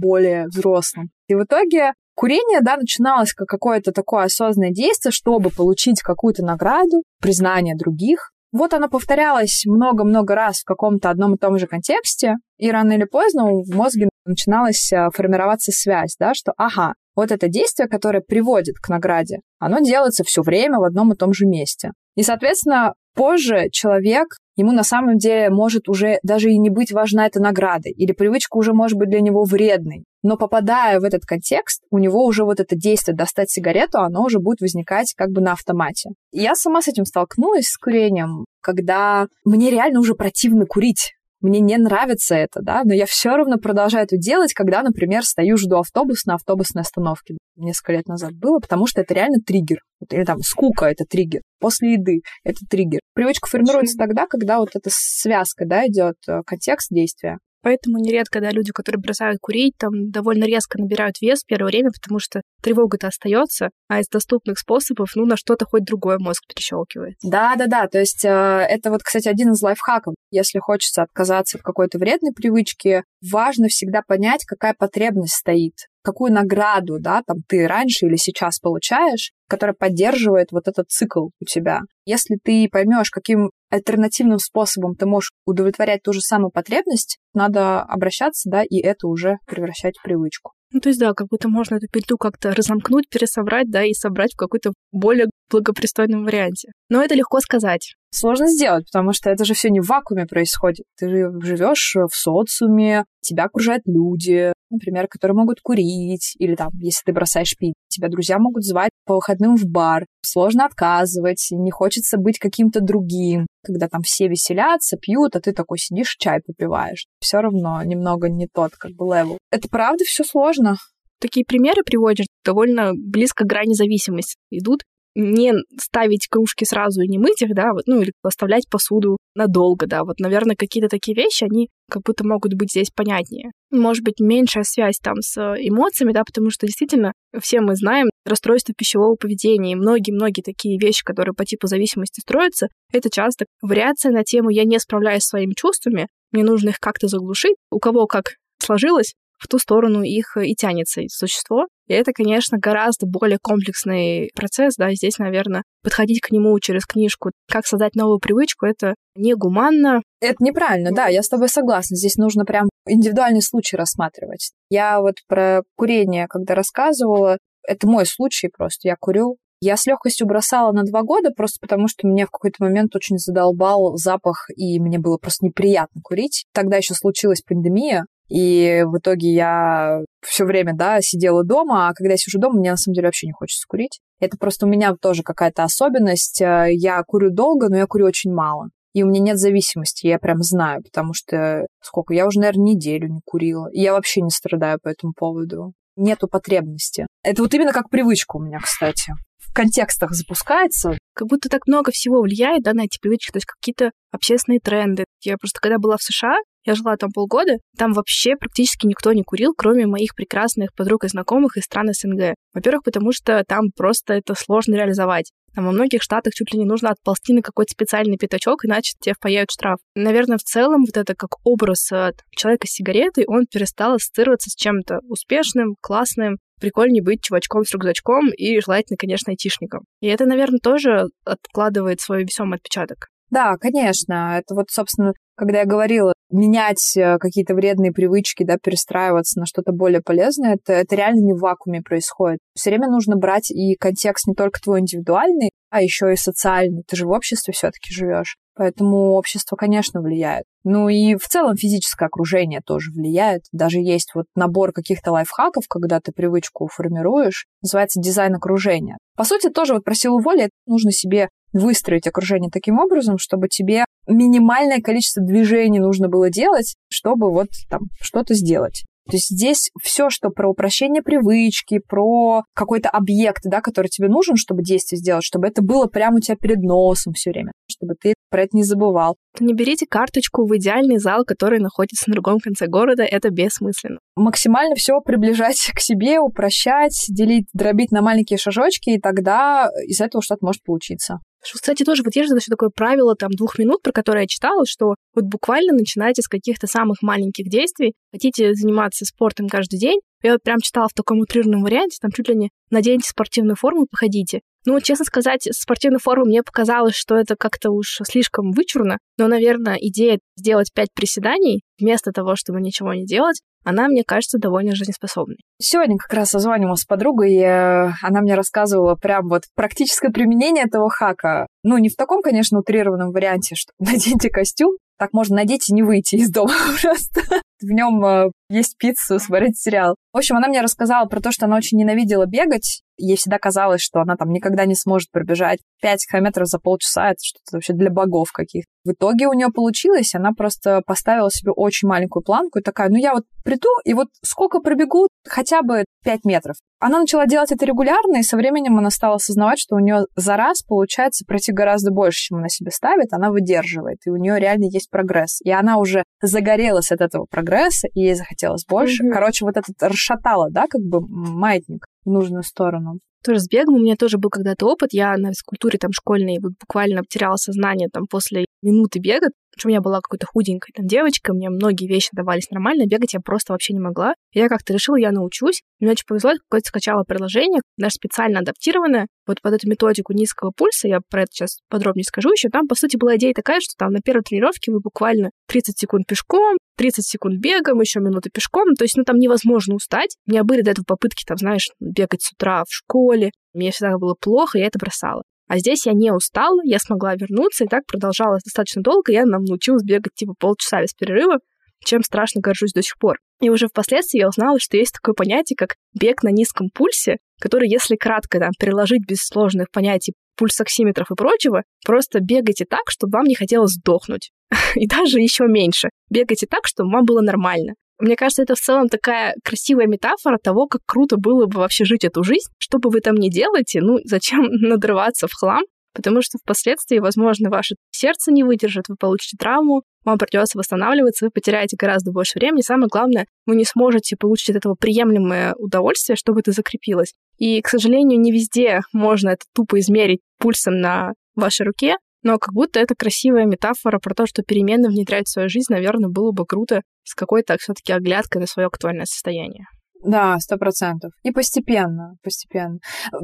более взрослым. И в итоге курение, да, начиналось как какое-то такое осознанное действие, чтобы получить какую-то награду, признание других. Вот оно повторялось много-много раз в каком-то одном и том же контексте, и рано или поздно в мозге начиналась формироваться связь, да, что ага, вот это действие, которое приводит к награде, оно делается все время в одном и том же месте. И, соответственно, позже человек, ему на самом деле может уже даже и не быть важна эта награда, или привычка уже может быть для него вредной. Но попадая в этот контекст, у него уже вот это действие достать сигарету, оно уже будет возникать на автомате. Я сама с этим столкнулась, с курением, когда мне реально уже противно курить. Мне не нравится это, да, но я все равно продолжаю это делать, когда, например, стою, жду автобус на автобусной остановке. Несколько лет назад было, потому что это реально триггер. Или скука — это триггер. После еды — это триггер. Привычка формируется тогда, когда вот эта связка, да, идет, контекст действия. Поэтому нередко, да, люди, которые бросают курить, там довольно резко набирают вес в первое время, потому что тревога-то остается, а из доступных способов, ну, на что-то хоть другой мозг перещелкивает. Да-да-да, то есть это вот, кстати, один из лайфхаков. Если хочется отказаться от какой-то вредной привычки, важно всегда понять, какая потребность стоит, какую награду, да, там ты раньше или сейчас получаешь, которая поддерживает вот этот цикл у тебя. Если ты поймешь, каким альтернативным способом ты можешь удовлетворять ту же самую потребность, надо обращаться, да, и это уже превращать в привычку. Ну, то есть, да, как будто можно эту петлю как-то разомкнуть, пересобрать, да, и собрать в какой-то более благопристойном варианте. Но это легко сказать. Сложно сделать, потому что это же все не в вакууме происходит. Ты живешь в социуме, тебя окружают люди, например, которые могут курить, или там, если ты бросаешь пить, тебя друзья могут звать по выходным в бар. Сложно отказывать, не хочется быть каким-то другим. Когда там все веселятся, пьют, а ты такой сидишь, чай попиваешь. Все равно немного не тот, как бы, левел. Это правда все сложно. Такие примеры приводишь, довольно близко к грани зависимости идут. Не ставить кружки сразу и не мыть их, да, вот, ну, или оставлять посуду надолго, да, вот, наверное, какие-то такие вещи, они как будто могут быть здесь понятнее. Может быть, меньшая связь там с эмоциями, да, потому что действительно все мы знаем расстройство пищевого поведения, и многие-многие такие вещи, которые по типу зависимости строятся, это часто вариация на тему «я не справляюсь со своими чувствами, мне нужно их как-то заглушить», у кого как сложилось, в ту сторону их и тянется существо. И это, конечно, гораздо более комплексный процесс, да, здесь, наверное, подходить к нему через книжку «Как создать новую привычку» — это негуманно. Это неправильно, да, я с тобой согласна, здесь нужно прям индивидуальный случай рассматривать. Я вот про курение, когда рассказывала, это мой случай просто, я курю. Я с легкостью бросала на 2 года, просто потому что меня в какой-то момент очень задолбал запах, и мне было просто неприятно курить. Тогда еще случилась пандемия, и в итоге я все время, да, сидела дома, а когда я сижу дома, мне на самом деле вообще не хочется курить. Это просто у меня тоже какая-то особенность. Я курю долго, но я курю очень мало. И у меня нет зависимости, я прям знаю, потому что сколько? Я уже, наверное, неделю не курила. И я вообще не страдаю по этому поводу. Нету потребности. Это вот именно как привычка у меня, кстати. В контекстах запускается. Как будто так много всего влияет, да, на эти привычки, то есть какие-то общественные тренды. Я просто, когда была в США, я жила там полгода, там вообще практически никто не курил, кроме моих прекрасных подруг и знакомых из стран СНГ. Во-первых, потому что там просто это сложно реализовать. Там во многих штатах чуть ли не нужно отползти на какой-то специальный пятачок, иначе тебе впаяют штраф. Наверное, в целом вот это как образ человека с сигаретой, он перестал ассоциироваться с чем-то успешным, классным. Прикольнее быть чувачком с рюкзачком и желательно, конечно, айтишником. И это, наверное, тоже откладывает свой весомый отпечаток. Да, конечно. Это вот, собственно, когда я говорила, менять какие-то вредные привычки, да, перестраиваться на что-то более полезное, это реально не в вакууме происходит. Все время нужно брать и контекст не только твой индивидуальный, а еще и социальный. Ты же в обществе все-таки живешь. Поэтому общество, конечно, влияет. Ну и в целом физическое окружение тоже влияет. Даже есть вот набор каких-то лайфхаков, когда ты привычку формируешь. Называется дизайн окружения. По сути, тоже вот про силу воли нужно себе выстроить окружение таким образом, чтобы тебе минимальное количество движений нужно было делать, чтобы вот там что-то сделать. То есть здесь все, что про упрощение привычки, про какой-то объект, да, который тебе нужен, чтобы действие сделать, чтобы это было прямо у тебя перед носом все время, чтобы ты про это не забывал. Не берите карточку в идеальный зал, который находится на другом конце города, это бессмысленно. Максимально все приближать к себе, упрощать, делить, дробить на маленькие шажочки, и тогда из этого что-то может получиться. Кстати, тоже вот есть еще такое правило там 2 минут, про которое я читала, что вот буквально начинайте с каких-то самых маленьких действий. Хотите заниматься спортом каждый день? Я вот прям читала в таком утрированном варианте, там чуть ли не наденьте спортивную форму и походите. Ну, честно сказать, спортивная форма мне показалось, что это как-то уж слишком вычурно, но, наверное, идея сделать 5 приседаний вместо того, чтобы ничего не делать, она, мне кажется, довольно жизнеспособной. Сегодня как раз созванивалась с подругой, и она мне рассказывала прям вот практическое применение этого хака. Ну, не в таком, конечно, утрированном варианте, что наденьте костюм, так можно надеть и не выйти из дома просто. В нем есть пиццу, смотреть сериал. В общем, она мне рассказала про то, что она очень ненавидела бегать, Ей всегда казалось, что она там никогда не сможет пробежать 5 километров за полчаса. Это что-то вообще для богов каких-то. В итоге у нее получилось, она просто поставила себе очень маленькую планку и такая, ну я вот приду, и вот сколько пробегу, хотя бы 5 метров. Она начала делать это регулярно, и со временем она стала осознавать, что у нее за раз получается пройти гораздо больше, чем она себе ставит, она выдерживает, и у нее реально есть прогресс. И она уже загорелась от этого прогресса, и ей захотелось больше. Угу. Короче, вот этот расшатала, да, как бы маятник в нужную сторону. Тоже с бегом у меня тоже был когда-то опыт. Я на физкультуре там школьной буквально потеряла сознание там после минуты бега. Причем я была какой-то худенькой там девочкой, мне многие вещи давались нормально, бегать я просто вообще не могла. Я как-то решила, я научусь. Мне очень повезло, я какое-то скачала приложение, даже специально адаптированное, вот под эту методику низкого пульса, я про это сейчас подробнее скажу еще. Там, по сути, была идея такая, что там на первой тренировке вы буквально 30 секунд пешком, 30 секунд бегом, еще минуты пешком, то есть, ну, там невозможно устать. У меня были до этого попытки, там, знаешь, бегать с утра в школе, мне всегда было плохо, я это бросала. А здесь я не устала, я смогла вернуться, и так продолжалось достаточно долго, я научилась бегать типа полчаса без перерыва, чем страшно горжусь до сих пор. И уже впоследствии я узнала, что есть такое понятие, как бег на низком пульсе, который, если кратко там приложить без сложных понятий пульсоксиметров и прочего, просто бегайте так, чтобы вам не хотелось сдохнуть. И даже еще меньше. Бегайте так, чтобы вам было нормально. Мне кажется, это в целом такая красивая метафора того, как круто было бы вообще жить эту жизнь. Что бы вы там ни делаете, ну, зачем надрываться в хлам? Потому что впоследствии, возможно, ваше сердце не выдержит, вы получите травму, вам придется восстанавливаться, вы потеряете гораздо больше времени. Самое главное, вы не сможете получить от этого приемлемое удовольствие, чтобы это закрепилось. И, к сожалению, не везде можно это тупо измерить пульсом на вашей руке, но как будто это красивая метафора про то, что перемены внедрять в свою жизнь, наверное, было бы круто с какой-то все-таки оглядкой на свое актуальное состояние. Да, 100%. И постепенно, постепенно.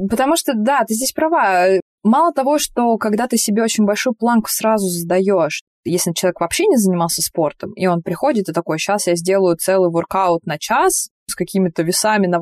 Потому что, да, ты здесь права. Мало того, что когда ты себе очень большую планку сразу задаешь, если человек вообще не занимался спортом, и он приходит и такой, сейчас я сделаю целый воркаут на час с какими-то весами на 80%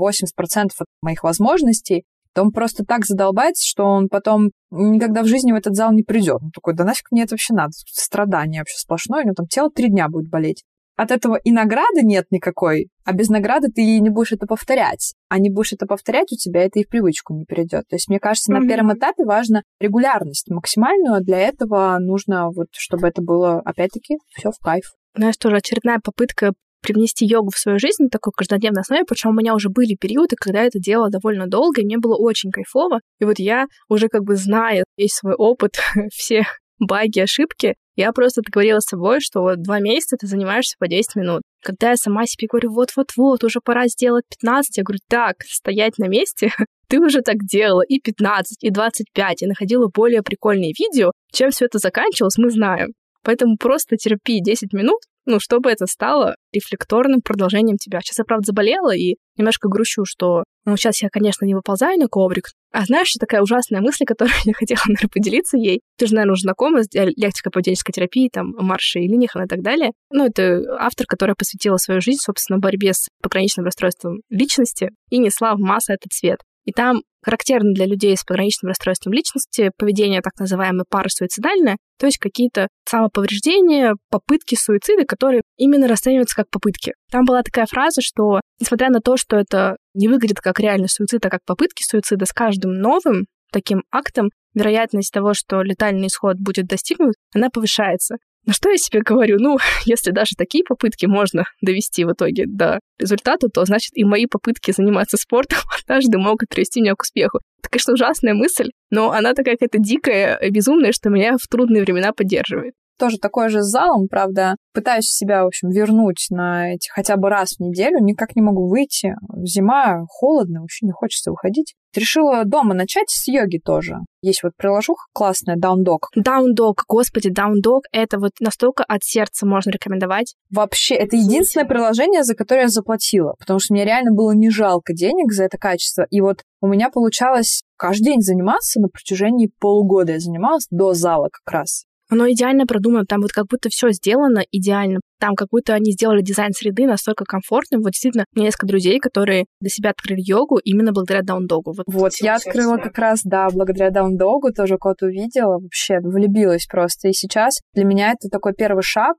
от моих возможностей, то он просто так задолбается, что он потом никогда в жизни в этот зал не придет. Он такой, да нафиг мне это вообще надо, страдание вообще сплошное, у него там тело 3 дня будет болеть. От этого и награды нет никакой, а без награды ты и не будешь это повторять. А не будешь это повторять, у тебя это и в привычку не перейдет. То есть, мне кажется, на первом этапе важна регулярность максимальную, а для этого нужно, вот, чтобы это было, опять-таки, все в кайф. Знаешь, тоже очередная попытка привнести йогу в свою жизнь на такой каждодневной основе, причем у меня уже были периоды, когда я это делала довольно долго, и мне было очень кайфово. И вот я уже как бы зная весь свой опыт, все баги, ошибки, я просто договорилась с собой, что вот 2 месяца ты занимаешься по 10 минут. Когда я сама себе говорю, вот-вот-вот, уже пора сделать 15, я говорю, так, стоять на месте, ты уже так делала и 15, и 25, и находила более прикольные видео, чем все это заканчивалось, мы знаем. Поэтому просто терпи 10 минут, ну, чтобы это стало рефлекторным продолжением тебя. Сейчас я, правда, заболела и немножко грущу, что, ну, сейчас я, конечно, не выползаю на коврик. А знаешь, такая ужасная мысль, которую я хотела, наверное, поделиться ей. Ты же, наверное, уже знакома с диалектикой поведенческой терапии, там, Марши Линехан и так далее. Ну, это автор, которая посвятила свою жизнь, собственно, борьбе с пограничным расстройством личности и несла в массы этот свет. И там характерно для людей с пограничным расстройством личности поведение так называемой парасуицидальное, то есть какие-то самоповреждения, попытки суицида, которые именно расцениваются как попытки. Там была такая фраза, что, несмотря на то, что это не выглядит как реальный суицид, а как попытки суицида, с каждым новым таким актом вероятность того, что летальный исход будет достигнут, она повышается. Но что я себе говорю? Ну, если даже такие попытки можно довести в итоге до результата, то, значит, и мои попытки заниматься спортом однажды могут привести меня к успеху. Это, конечно, ужасная мысль, но она такая какая-то дикая, безумная, что меня в трудные времена поддерживает. Тоже такое же с залом, правда. Пытаюсь себя, в общем, вернуть на эти хотя бы раз в неделю. Никак не могу выйти. Зима, холодно, вообще не хочется выходить. Решила дома начать с йоги тоже. Есть вот приложуха классная, Down Dog. Down Dog, господи, Down Dog, это вот настолько от сердца можно рекомендовать. Вообще, это единственное приложение, за которое я заплатила, потому что мне реально было не жалко денег за это качество. И вот у меня получалось каждый день заниматься на протяжении полугода. Я занималась до зала как раз. Оно идеально продумано, там вот как будто все сделано идеально, там как будто они сделали дизайн среды настолько комфортным. Вот действительно, у меня несколько друзей, которые для себя открыли йогу именно благодаря Down Dog'у. Вот я открыла как раз, да, благодаря Down Dog'у, тоже кого-то увидела, вообще влюбилась просто. И сейчас для меня это такой первый шаг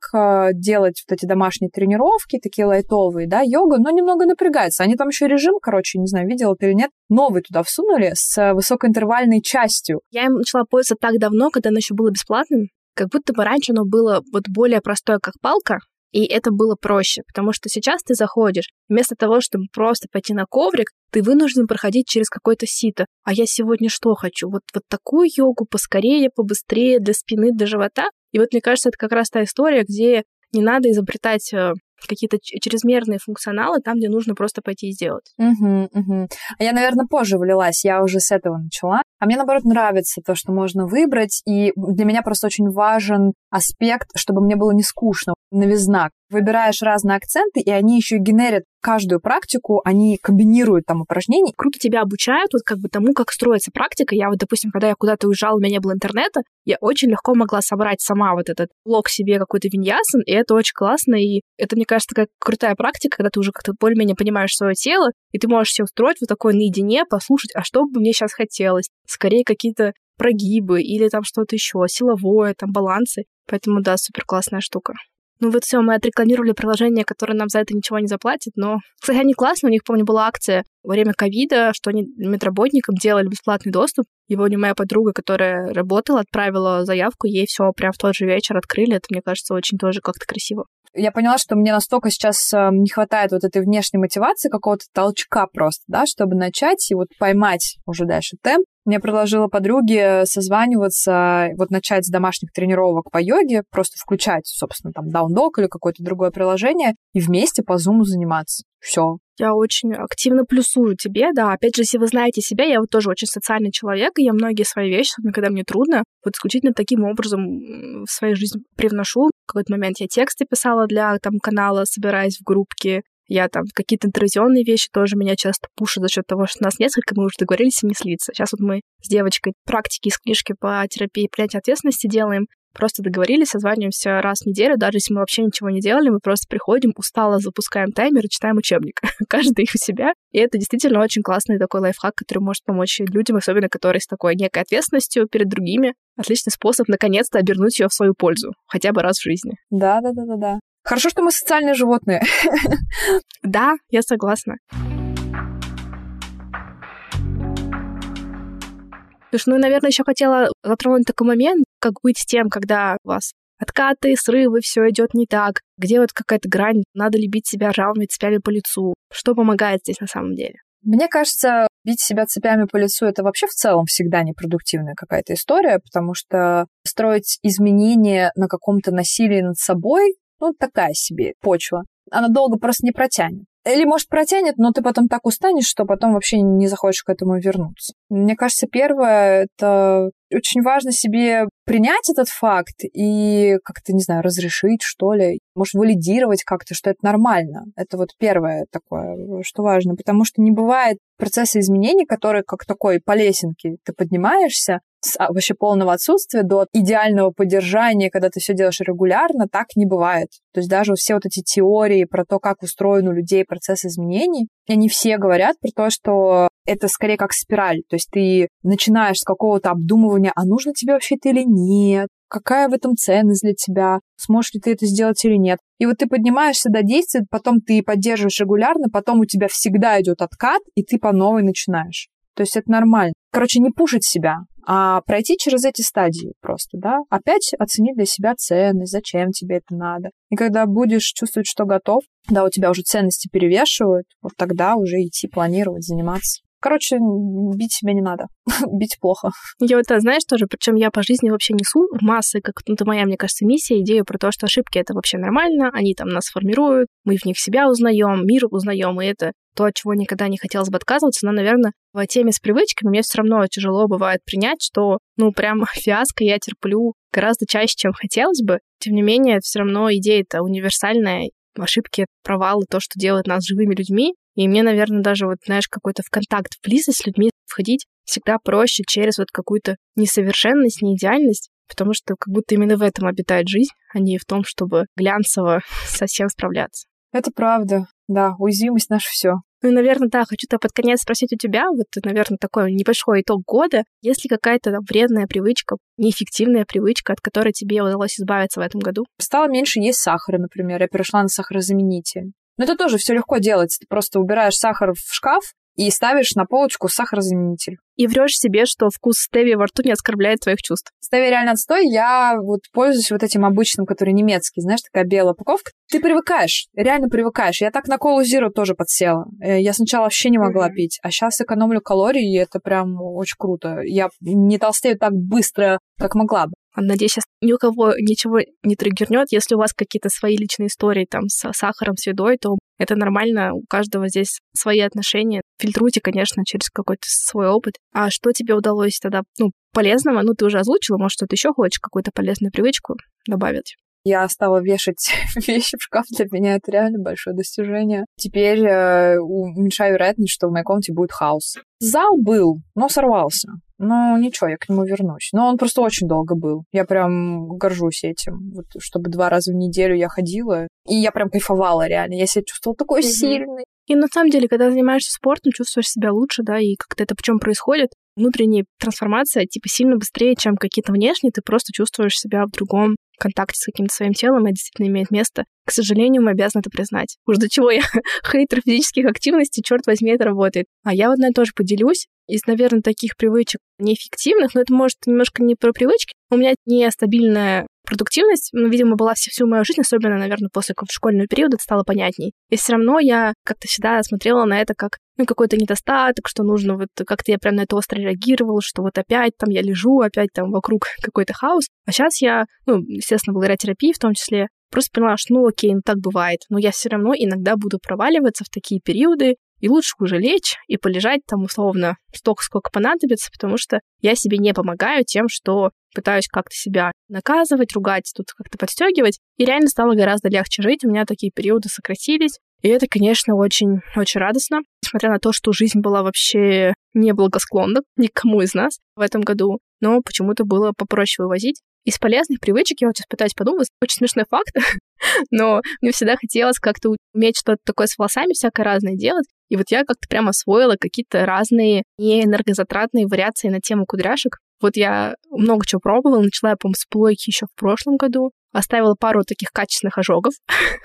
делать вот эти домашние тренировки, такие лайтовые, да, йога, но немного напрягается. Они там еще режим, короче, не знаю, видела ты или нет, новый туда всунули с высокоинтервальной частью. Я им начала пользоваться так давно, когда оно еще было бесплатным, как будто бы раньше оно было вот более простое, как палка, и это было проще, потому что сейчас ты заходишь, вместо того, чтобы просто пойти на коврик, ты вынужден проходить через какое-то сито. А я сегодня что хочу? Вот такую йогу поскорее, побыстрее, для спины, для живота. И вот мне кажется, это как раз та история, где не надо изобретать какие-то чрезмерные функционалы там, где нужно просто пойти и сделать. А я, наверное, позже влилась, я уже с этого начала. А мне, наоборот, нравится то, что можно выбрать, и для меня просто очень важен аспект, чтобы мне было не скучно, новизна. Выбираешь разные акценты, и они еще генерят каждую практику, они комбинируют там упражнения. Круто тебя обучают вот как бы тому, как строится практика. Я вот, допустим, когда я куда-то уезжала, у меня не было интернета, я очень легко могла собрать сама вот этот блок себе какой-то виньясан, и это очень классно, и это, мне кажется, такая крутая практика, когда ты уже как-то более-менее понимаешь свое тело, и ты можешь себе устроить вот такое наедине, послушать, а что бы мне сейчас хотелось? Скорее какие-то прогибы или там что-то еще, силовое, там балансы. Поэтому, да, супер классная штука. Ну вот все, мы отрекламировали приложение, которое нам за это ничего не заплатит, но, кстати, они классные, у них, помню, была акция во время ковида, что они медработникам делали бесплатный доступ. И помню, моя подруга, которая работала, отправила заявку, ей все прям в тот же вечер открыли. Это, мне кажется, очень тоже как-то красиво. Я поняла, что мне настолько сейчас не хватает вот этой внешней мотивации, какого-то толчка просто, да, чтобы начать и вот поймать уже дальше темп. Мне предложила подруге созваниваться, вот начать с домашних тренировок по йоге, просто включать, собственно, там, Down Dog или какое-то другое приложение и вместе по Zoom заниматься. Все. Я очень активно плюсую тебе, да. Опять же, если вы знаете себя, я вот тоже очень социальный человек, и я многие свои вещи, когда мне трудно, вот исключительно таким образом в свою жизнь привношу. В какой-то момент я тексты писала для там канала, собираясь в группки. Я там какие-то интрузионные вещи тоже меня часто пушат за счет того, что нас несколько, мы уже договорились не слиться. Сейчас вот мы с девочкой практики из книжки по терапии принятия ответственности делаем. Просто договорились, созваниваемся раз в неделю, даже если мы вообще ничего не делали, мы просто приходим, устало запускаем таймер и читаем учебник. Каждый у себя. И это действительно очень классный такой лайфхак, который может помочь людям, особенно которые с такой некой ответственностью перед другими. Отличный способ наконец-то обернуть ее в свою пользу. Хотя бы раз в жизни. Да. Хорошо, что мы социальные животные. Да, я согласна. Слушай, ну, наверное, еще хотела затронуть такой момент, как быть с тем, когда у вас откаты, срывы, все идет не так. Где вот какая-то грань, надо ли бить себя равными цепями по лицу? Что помогает здесь на самом деле? Мне кажется, бить себя цепями по лицу — это вообще в целом всегда непродуктивная какая-то история, потому что строить изменения на каком-то насилии над собой, ну, такая себе почва. Она долго просто не протянет. Или, может, протянет, но ты потом так устанешь, что потом вообще не захочешь к этому вернуться. Мне кажется, первое, это очень важно себе принять этот факт и как-то, не знаю, разрешить, что ли. Может, валидировать как-то, что это нормально. Это вот первое такое, что важно. Потому что не бывает процесса изменений, которые как такой по лесенке ты поднимаешься, с вообще полного отсутствия до идеального поддержания, когда ты все делаешь регулярно, так не бывает. То есть даже все вот эти теории про то, как устроен у людей процесс изменений, они все говорят про то, что это скорее как спираль. То есть ты начинаешь с какого-то обдумывания, а нужно тебе вообще это или нет, какая в этом ценность для тебя, сможешь ли ты это сделать или нет. И вот ты поднимаешься до действия, потом ты поддерживаешь регулярно, потом у тебя всегда идет откат, и ты по новой начинаешь. То есть это нормально. Короче, не пушить себя, а пройти через эти стадии просто, да. Опять оценить для себя ценность, зачем тебе это надо. И когда будешь чувствовать, что готов, да, у тебя уже ценности перевешивают, вот тогда уже идти планировать, заниматься. Короче, бить себя не надо. Бить плохо. Я вот это, знаешь, тоже, причем я по жизни вообще несу в массы, как это моя, мне кажется, миссия, идею про то, что ошибки — это вообще нормально, они там нас формируют, мы в них себя узнаем, мир узнаем, и это то, от чего никогда не хотелось бы отказываться, но, наверное, в теме с привычками мне все равно тяжело бывает принять, что, ну, прям фиаско я терплю гораздо чаще, чем хотелось бы. Тем не менее, все равно идея-то универсальная, ошибки, провалы, то, что делает нас живыми людьми. И мне, наверное, даже, вот, знаешь, какой-то в контакт, в близость с людьми входить всегда проще через вот какую-то несовершенность, неидеальность, потому что как будто именно в этом обитает жизнь, а не в том, чтобы глянцево со всем справляться. Это правда. Да, уязвимость — наше все. Ну и, наверное, да, хочу-то под конец спросить у тебя, вот, наверное, такой небольшой итог года. Есть ли какая-то там вредная привычка, неэффективная привычка, от которой тебе удалось избавиться в этом году? Стало меньше есть сахара, например. Я перешла на сахарозаменитель. Но это тоже все легко делается. Ты просто убираешь сахар в шкаф, и ставишь на полочку сахарозаменитель. И врешь себе, что вкус стевии во рту не оскорбляет твоих чувств. Стевия реально отстой. Я вот пользуюсь вот этим обычным, который немецкий, знаешь, такая белая упаковка. Ты привыкаешь, реально привыкаешь. Я так на колу зиру тоже подсела. Я сначала вообще не могла пить, а сейчас экономлю калории, и это прям очень круто. Я не толстею так быстро, как могла бы. Надеюсь, сейчас ни у кого ничего не триггернет. Если у вас какие-то свои личные истории там с сахаром, с едой, то это нормально. У каждого здесь свои отношения. Фильтруйте, конечно, через какой-то свой опыт. А что тебе удалось тогда, полезного? Ты уже озвучила, может, что-то еще хочешь, какую-то полезную привычку добавить? Я стала вешать вещи в шкаф. Для меня это реально большое достижение. Теперь уменьшаю вероятность, что в моей комнате будет хаос. Зал был, но сорвался. Ну, ничего, я к нему вернусь. Но он просто очень долго был. Я прям горжусь этим. Вот, чтобы 2 раза в неделю я ходила. И я прям кайфовала реально. Я себя чувствовала такой сильной. И на самом деле, когда занимаешься спортом, чувствуешь себя лучше, да, и как-то это причем происходит. Внутренняя трансформация, сильно быстрее, чем какие-то внешние. Ты просто чувствуешь себя в другом контакте с каким-то своим телом. Это действительно имеет место. К сожалению, мы обязаны это признать. Уж до чего я хейтер физических активностей, черт возьми, это работает. А я вот на это тоже поделюсь. Из, наверное, таких привычек неэффективных, но это, может, немножко не про привычки. У меня нестабильная продуктивность, видимо, была всю мою жизнь, особенно, наверное, после школьного периода это стало понятней. И все равно я как-то всегда смотрела на это как, какой-то недостаток, что нужно вот как-то я прям на это остро реагировала, что вот опять там я лежу, опять там вокруг какой-то хаос. А сейчас я, естественно, благодаря терапии в том числе, просто поняла, что окей, так бывает, но я все равно иногда буду проваливаться в такие периоды, и лучше уже лечь и полежать там условно столько, сколько понадобится, потому что я себе не помогаю тем, что пытаюсь как-то себя наказывать, ругать, тут как-то подстегивать. И реально стало гораздо легче жить. У меня такие периоды сократились. И это, конечно, очень-очень радостно. Несмотря на то, что жизнь была вообще неблагосклонна никому из нас в этом году, но почему-то было попроще вывозить. Из полезных привычек, я вот сейчас пытаюсь подумать, очень смешной факт, но мне всегда хотелось как-то уметь что-то такое с волосами всякое разное делать. И вот я как-то прям освоила какие-то разные неэнергозатратные вариации на тему кудряшек. Вот я много чего пробовала, начала я, по-моему, с плойки еще в прошлом году, оставила пару таких качественных ожогов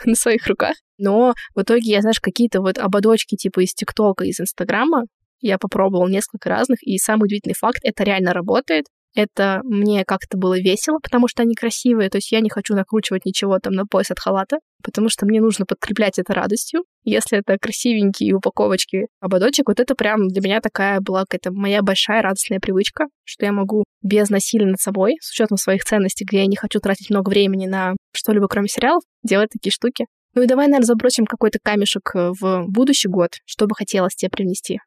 на своих руках, но в итоге я, знаешь, какие-то вот ободочки типа из ТикТока, из Инстаграма, я попробовала несколько разных, и самый удивительный факт, это реально работает. Это мне как-то было весело, потому что они красивые, то есть я не хочу накручивать ничего там на пояс от халата, потому что мне нужно подкреплять это радостью. Если это красивенькие упаковочки, ободочек, вот это прям для меня такая была какая-то моя большая радостная привычка, что я могу без насилия над собой, с учетом своих ценностей, где я не хочу тратить много времени на что-либо, кроме сериалов, делать такие штуки. Ну и давай, наверное, забросим какой-то камешек в будущий год, что бы хотелось тебе привнести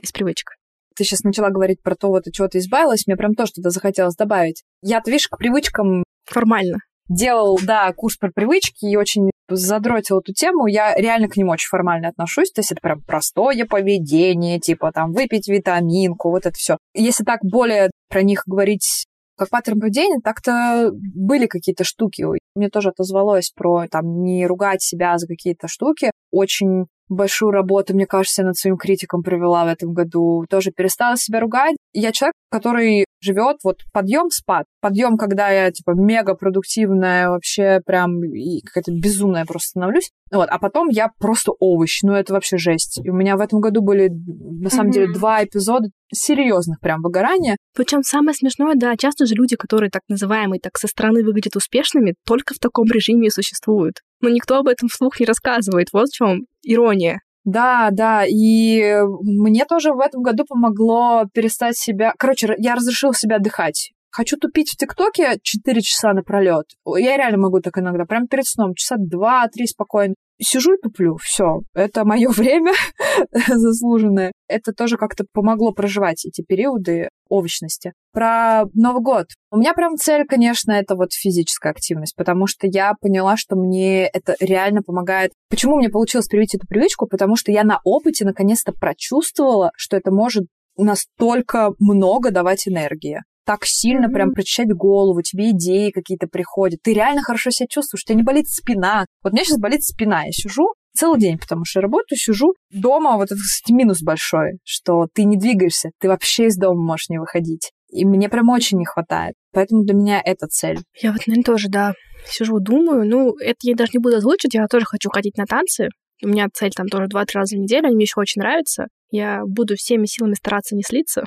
из привычек. Ты сейчас начала говорить про то, вот, от чего ты избавилась, мне прям тоже туда захотелось добавить. Я-то, видишь, к привычкам... Формально. Делал, да, курс про привычки и очень задротил эту тему. Я реально к нему очень формально отношусь. То есть это прям простое поведение, типа там выпить витаминку, вот это все. Если так более про них говорить как паттерн поведения, так-то были какие-то штуки. Мне тоже отозвалось про там не ругать себя за какие-то штуки. Очень... большую работу, мне кажется, я над своим критиком провела в этом году. Тоже перестала себя ругать. Я человек, который живет вот подъем-спад. Подъем, когда я типа мега продуктивная, вообще прям и какая-то безумная просто становлюсь. Вот. А потом я просто овощ. Это вообще жесть. И у меня в этом году были, на самом деле, 2 эпизода серьезных прям выгорания. Причем самое смешное, да, часто же люди, которые так называемые, так со стороны выглядят успешными, только в таком режиме и существуют. Но никто об этом вслух не рассказывает. Вот в чем ирония. Да, и мне тоже в этом году помогло перестать себя... Короче, я разрешила себя отдыхать. Хочу тупить в ТикТоке 4 часа напролет. Я реально могу так иногда, прям перед сном, часа 2-3 спокойно. Сижу и туплю, все, это мое время заслуженное. Это тоже как-то помогло проживать эти периоды овощности. Про Новый год. У меня прям цель, конечно, это вот физическая активность, потому что я поняла, что мне это реально помогает. Почему мне получилось привить эту привычку? Потому что я на опыте наконец-то прочувствовала, что это может настолько много давать энергии. Так сильно прям прочищать голову, тебе идеи какие-то приходят. Ты реально хорошо себя чувствуешь, у тебя не болит спина. Вот у меня сейчас болит спина, я сижу целый день, потому что я работаю, сижу дома. Вот это, кстати, минус большой, что ты не двигаешься, ты вообще из дома можешь не выходить. И мне прям очень не хватает. Поэтому для меня это цель. Я вот, наверное, тоже, да, сижу, думаю. Это я даже не буду озвучивать, я тоже хочу ходить на танцы. У меня цель там тоже 2-3 раза в неделю, они мне еще очень нравятся. Я буду всеми силами стараться не слиться,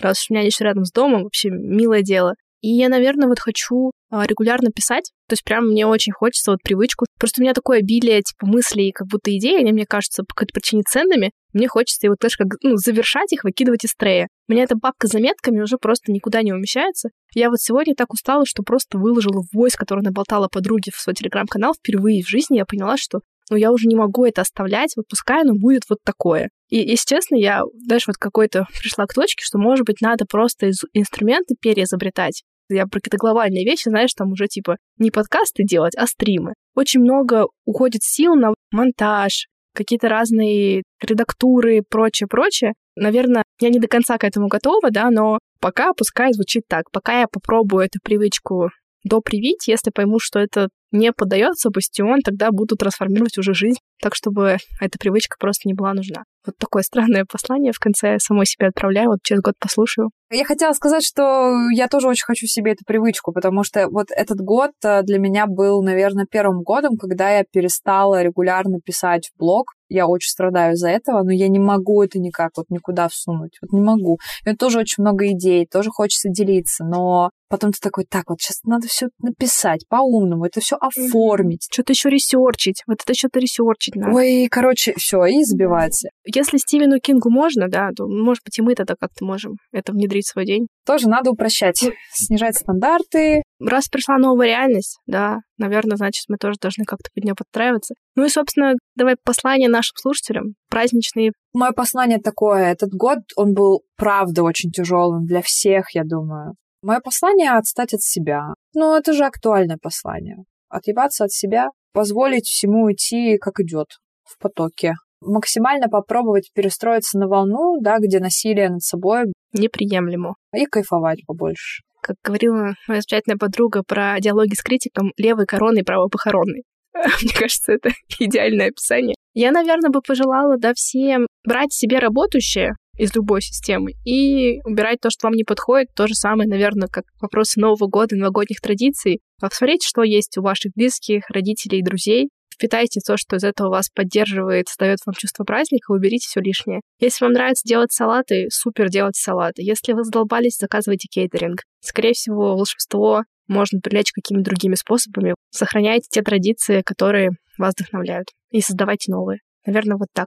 раз уж у меня еще рядом с домом, вообще милое дело. И я, наверное, вот хочу регулярно писать. То есть прям мне очень хочется вот привычку. Просто у меня такое обилие типа мыслей, как будто идеи, они мне кажутся по какой-то причине ценными. Мне хочется вот даже как завершать их, выкидывать из трея. У меня эта папка с заметками уже просто никуда не умещается. Я вот сегодня так устала, что просто выложила войс, который наболтала подруге в свой телеграм-канал впервые в жизни. Я поняла, что я уже не могу это оставлять, вот пускай оно будет вот такое. И, если честно, я даже вот какой-то пришла к точке, что, может быть, надо просто инструменты переизобретать. Я про какие-то глобальные вещи, знаешь, там уже типа не подкасты делать, а стримы. Очень много уходит сил на монтаж, какие-то разные редактуры, прочее. Наверное, я не до конца к этому готова, да, но пока пускай звучит так. Пока я попробую эту привычку допривить, если пойму, что это не поддается бастион, тогда буду трансформировать уже жизнь так, чтобы эта привычка просто не была нужна. Вот такое странное послание в конце я самой себе отправляю, вот через год послушаю. Я хотела сказать, что я тоже очень хочу себе эту привычку, потому что вот этот год для меня был, наверное, первым годом, когда я перестала регулярно писать в блог. Я очень страдаю из-за этого, но я не могу это никак вот никуда всунуть. Вот не могу. И тоже очень много идей, тоже хочется делиться, но потом ты такой, так, вот сейчас надо все написать по-умному, это все оформить. Что-то еще ресерчить. Вот это что-то ресерчить надо. Ой, короче, все, и сбивается. Если Стивену Кингу можно, да, то, может быть, и мы тогда как-то можем это внедрить в свой день. Тоже надо упрощать, снижать стандарты. Раз пришла новая реальность, да, наверное, значит, мы тоже должны как-то под нее подстраиваться. Ну и, собственно, давай послание нашим слушателям, праздничные. Мое послание такое. Этот год, он был, правда, очень тяжелым для всех, я думаю. Мое послание — отстать от себя. Ну, это же актуальное послание. Отъебаться от себя, позволить всему идти, как идет, в потоке. Максимально попробовать перестроиться на волну, да, где насилие над собой неприемлемо. И кайфовать побольше. Как говорила моя замечательная подруга про диалоги с критиком, левой короной, правой похоронной. Мне кажется, это идеальное описание. Я, наверное, бы пожелала, да, всем брать себе работающее из любой системы и убирать то, что вам не подходит. То же самое, наверное, как вопросы Нового года, новогодних традиций. Посмотрите, что есть у ваших близких, родителей и друзей. Впитайте то, что из этого вас поддерживает, дает вам чувство праздника, уберите все лишнее. Если вам нравится делать салаты, супер, делайте салаты. Если вы задолбались, заказывайте кейтеринг. Скорее всего, волшебство можно привлечь какими-то другими способами. Сохраняйте те традиции, которые вас вдохновляют, и создавайте новые. Наверное, вот так.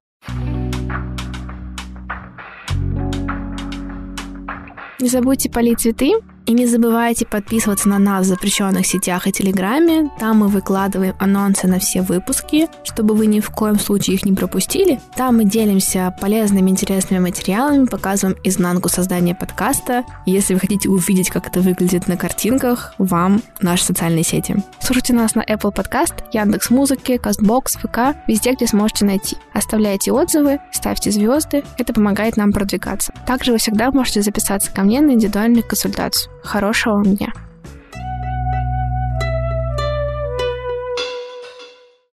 Не забудьте полить цветы. И не забывайте подписываться на нас в запрещенных сетях и Телеграме. Там мы выкладываем анонсы на все выпуски, чтобы вы ни в коем случае их не пропустили. Там мы делимся полезными, интересными материалами, показываем изнанку создания подкаста. Если вы хотите увидеть, как это выглядит на картинках, вам наши социальные сети. Слушайте нас на Apple Podcast, Яндекс.Музыке, Castbox, ВК, везде, где сможете найти. Оставляйте отзывы, ставьте звезды, это помогает нам продвигаться. Также вы всегда можете записаться ко мне на индивидуальную консультацию. Хорошего вам дня!